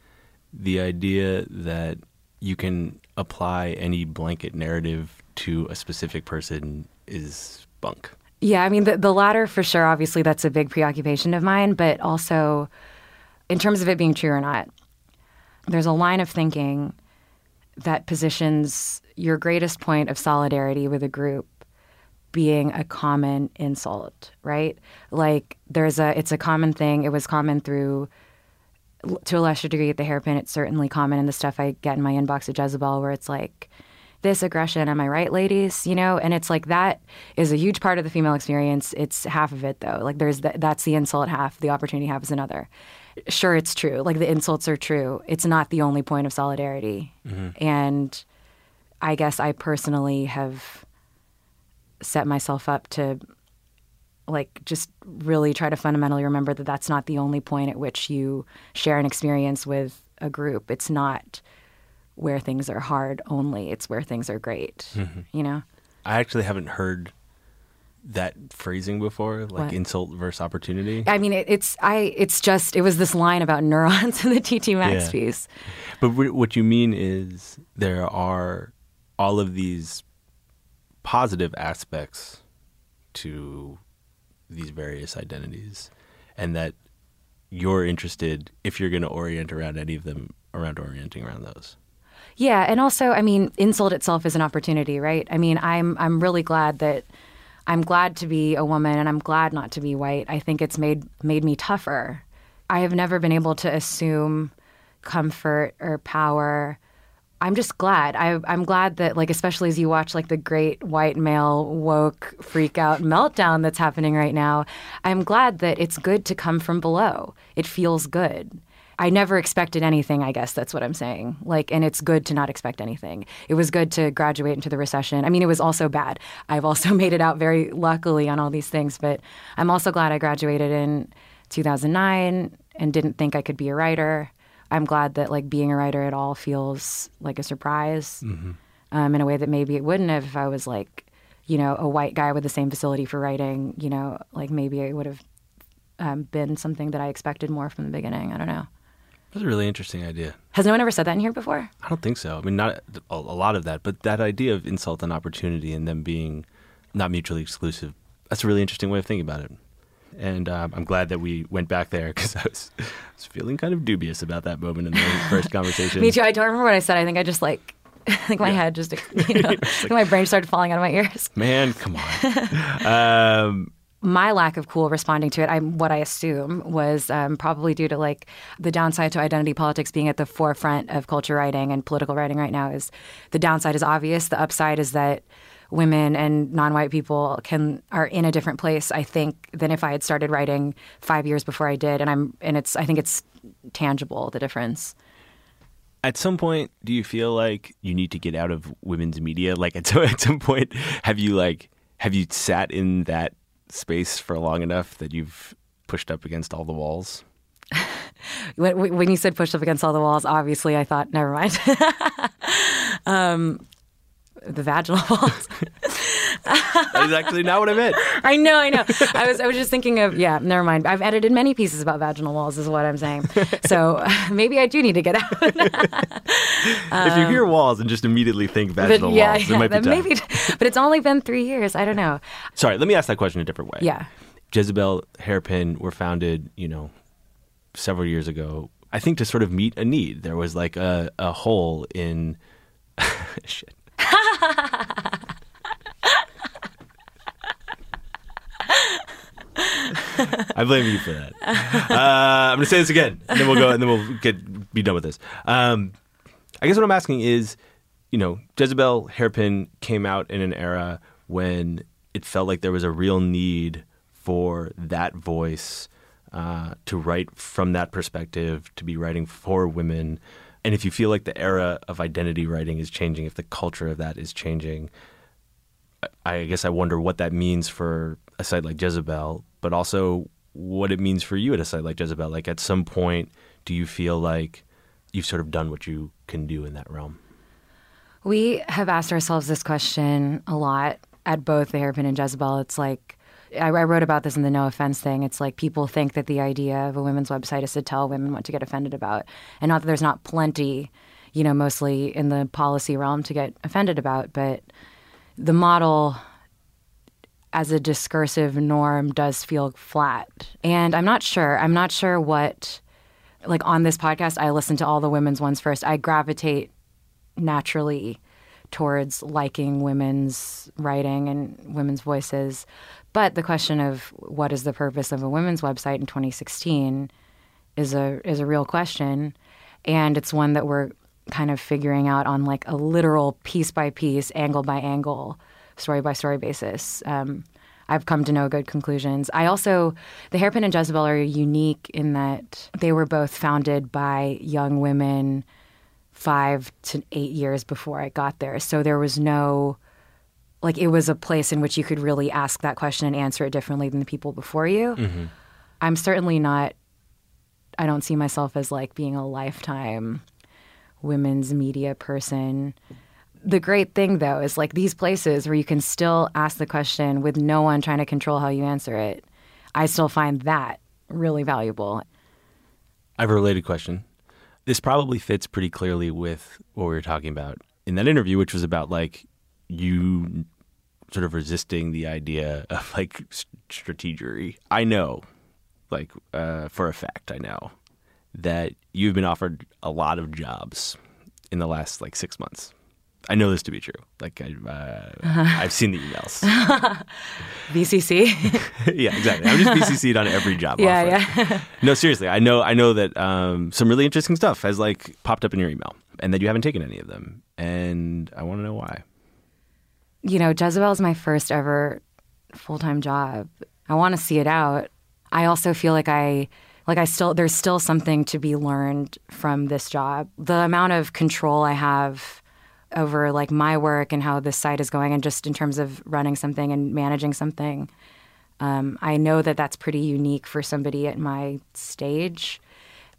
the idea that you can apply any blanket narrative to a specific person is bunk. Yeah, I mean, the latter for sure, obviously, that's a big preoccupation of mine. But also, in terms of it being true or not, there's a line of thinking that positions your greatest point of solidarity with a group being a common insult, right? Like, it's a common thing. It was common through, to a lesser degree at The Hairpin, it's certainly common in the stuff I get in my inbox at Jezebel, where it's like, this aggression, am I right, ladies? You know, and it's like that is a huge part of the female experience. It's half of it, though. Like, that's the insult half, the opportunity half is another. Sure, it's true. Like, the insults are true. It's not the only point of solidarity. Mm-hmm. And I guess I personally have set myself up to, like, just really try to fundamentally remember that that's not the only point at which you share an experience with a group. It's not where things are hard only. It's where things are great, mm-hmm. you know? I actually haven't heard that phrasing before, like what? Insult versus opportunity. I mean, it was this line about neurons in the TT Maxx yeah. piece. But what you mean is there are all of these positive aspects to these various identities, and that you're interested, if you're going to orient around any of them, around orienting around those. Yeah, and also, I mean, insult itself is an opportunity, right? I mean, I'm really glad that I'm glad to be a woman, and I'm glad not to be white. I think it's made me tougher. I have never been able to assume comfort or power. I'm just glad. I'm glad that, like, especially as you watch, like, the great white male woke freak out meltdown that's happening right now, I'm glad that it's good to come from below. It feels good. I never expected anything, I guess that's what I'm saying. Like, and it's good to not expect anything. It was good to graduate into the recession. I mean, it was also bad. I've also made it out very luckily on all these things, but I'm also glad I graduated in 2009 and didn't think I could be a writer. I'm glad that, like, being a writer at all feels like a surprise mm-hmm. In a way that maybe it wouldn't have if I was, like, you know, a white guy with the same facility for writing, you know, like maybe it would have been something that I expected more from the beginning. I don't know. That's a really interesting idea. Has no one ever said that in here before? I don't think so. I mean, not a lot of that, but that idea of insult and opportunity and them being not mutually exclusive, that's a really interesting way of thinking about it. And I'm glad that we went back there, because I was feeling kind of dubious about that moment in the first conversation. Me too. I don't remember what I said. I think I just, like, my head just, you know, like, my brain started falling out of my ears. Man, come on. my lack of cool responding to it, what I assume was probably due to like the downside to identity politics being at the forefront of culture writing and political writing right now is the downside is obvious. The upside is that women and non-white people are in a different place, I think, than if I had started writing 5 years before I did. And I think it's tangible, the difference. At some point, do you feel like you need to get out of women's media? Like at some point, have you sat in that space for long enough that you've pushed up against all the walls? When you said pushed up against all the walls, obviously I thought, never mind. The vaginal walls. That is actually not what I meant. I know. I was just thinking of, yeah, never mind. I've edited many pieces about vaginal walls is what I'm saying. So maybe I do need to get out. If you hear walls and just immediately think vaginal walls, it might be tough. But it's only been 3 years. I don't know. Sorry, let me ask that question a different way. Yeah. Jezebel, Hairpin were founded, several years ago, I think to sort of meet a need. There was like a hole in... Shit. I blame you for that. I'm gonna say this again, and then we'll go, and then we'll be done with this. I guess what I'm asking is, Jezebel Hairpin came out in an era when it felt like there was a real need for that voice to write from that perspective, to be writing for women. And if you feel like the era of identity writing is changing, if the culture of that is changing, I guess I wonder what that means for a site like Jezebel, but also what it means for you at a site like Jezebel. Like at some point, do you feel like you've sort of done what you can do in that realm? We have asked ourselves this question a lot at both The Hairpin and Jezebel. It's like, I wrote about this in the No Offense thing. It's like people think that the idea of a women's website is to tell women what to get offended about. And not that there's not plenty, mostly in the policy realm to get offended about. But the model as a discursive norm does feel flat. And I'm not sure what, like on this podcast, I listen to all the women's ones first. I gravitate naturally towards liking women's writing and women's voices. But the question of what is the purpose of a women's website in 2016 is a real question, and it's one that we're kind of figuring out on like a literal piece-by-piece, angle-by-angle, story-by-story basis. I've come to no good conclusions. The Hairpin and Jezebel are unique in that they were both founded by young women 5 to 8 years before I got there. So there was no... Like it was a place in which you could really ask that question and answer it differently than the people before you. Mm-hmm. I'm certainly not, I don't see myself as like being a lifetime women's media person. The great thing though is like these places where you can still ask the question with no one trying to control how you answer it. I still find that really valuable. I have a related question. This probably fits pretty clearly with what we were talking about in that interview, which was about like you sort of resisting the idea of like strategery. I know, like for a fact, I know that you've been offered a lot of jobs in the last like 6 months. I know this to be true. Like I've seen the emails. BCC. Yeah, exactly. I'm just BCC'd on every job offer. Yeah. No, seriously. I know that some really interesting stuff has like popped up in your email and that you haven't taken any of them. And I want to know why. Jezebel is my first ever full-time job. I want to see it out. I also feel like there's still something to be learned from this job. The amount of control I have over like my work and how this site is going, and just in terms of running something and managing something, I know that that's pretty unique for somebody at my stage.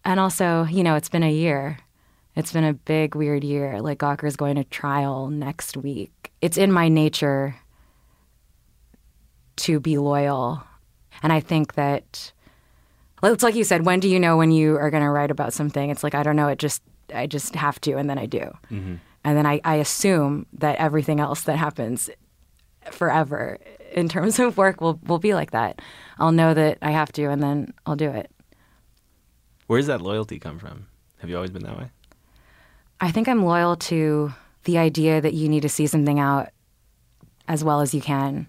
And also, it's been a year. It's been a big, weird year. Like Gawker is going to trial next week. It's in my nature to be loyal. And I think that, it's like you said, when do you know when you are going to write about something? It's like, I don't know, I just have to, and then I do. Mm-hmm. And then I assume that everything else that happens forever in terms of work will be like that. I'll know that I have to, and then I'll do it. Where does that loyalty come from? Have you always been that way? I think I'm loyal to... the idea that you need to see something out as well as you can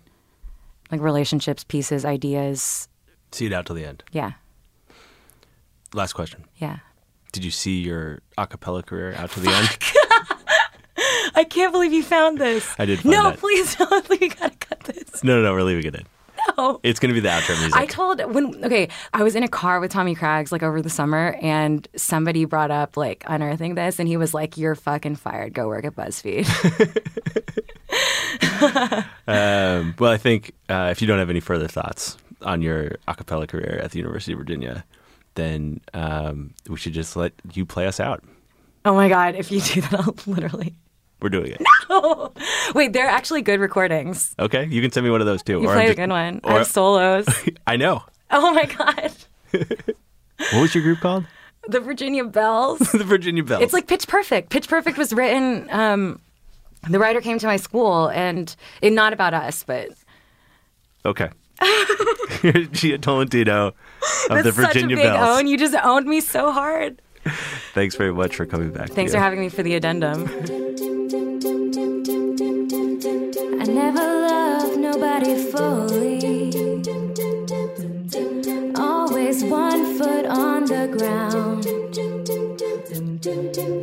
like relationships, pieces, ideas. See it out till the end. Yeah. Last question. Yeah. Did you see your a cappella career out to the end? I can't believe you found this. I did find that. No, please don't. We got to cut this. No, we're leaving it in. No. It's going to be the outro music. I was in a car with Tommy Craggs like over the summer, and somebody brought up like unearthing this, and he was like, "You're fucking fired. Go work at BuzzFeed." Well, I think if you don't have any further thoughts on your a cappella career at the University of Virginia, then we should just let you play us out. Oh my God, if you do that, I'll literally... We're doing it. No! Wait, they're actually good recordings. Okay, you can send me one of those too. You play a good one. Or I have solos. I know. Oh my God. What was your group called? The Virginia Bells. The Virginia Bells. It's like Pitch Perfect. Pitch Perfect was written, the writer came to my school, and it, not about us, but... Okay. Gia Tolentino of the Virginia Bells. That's such a big own. You just owned me so hard. Thanks very much for coming back. Thanks for having me for the addendum. I never loved nobody fully. Always one foot on the ground.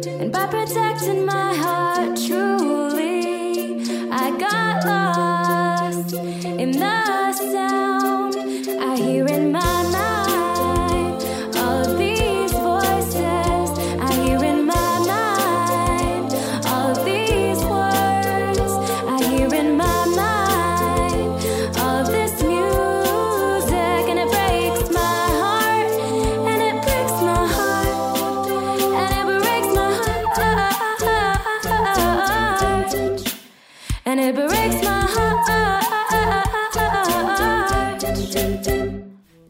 And by protecting my heart truly, I got lost in the sound I hear in my mind.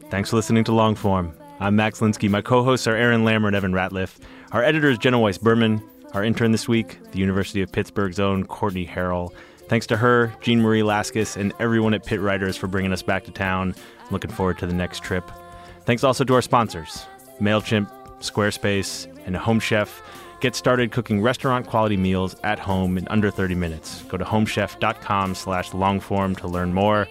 Thanks for listening to Longform. I'm Max Linsky. My co-hosts are Aaron Lammer and Evan Ratliff. Our editor is Jenna Weiss-Berman. Our intern this week, the University of Pittsburgh's own Courtney Harrell. Thanks to her, Jean Marie Laskis, and everyone at Pitt Writers for bringing us back to town. I'm looking forward to the next trip. Thanks also to our sponsors, MailChimp, Squarespace, and Home Chef. Get started cooking restaurant-quality meals at home in under 30 minutes. Go to homechef.com/longform to learn more.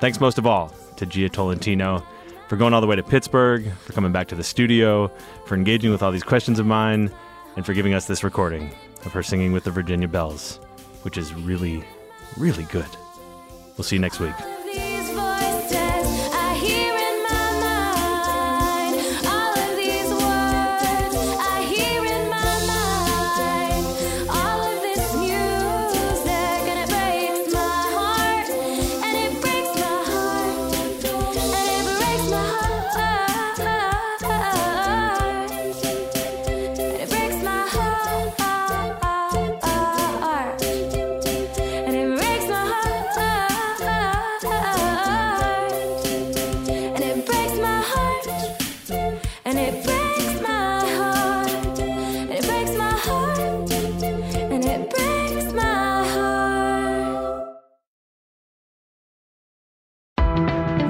Thanks most of all to Gia Tolentino, for going all the way to Pittsburgh, for coming back to the studio, for engaging with all these questions of mine, and for giving us this recording of her singing with the Virginia Bells, which is really, really good. We'll see you next week.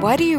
Why do you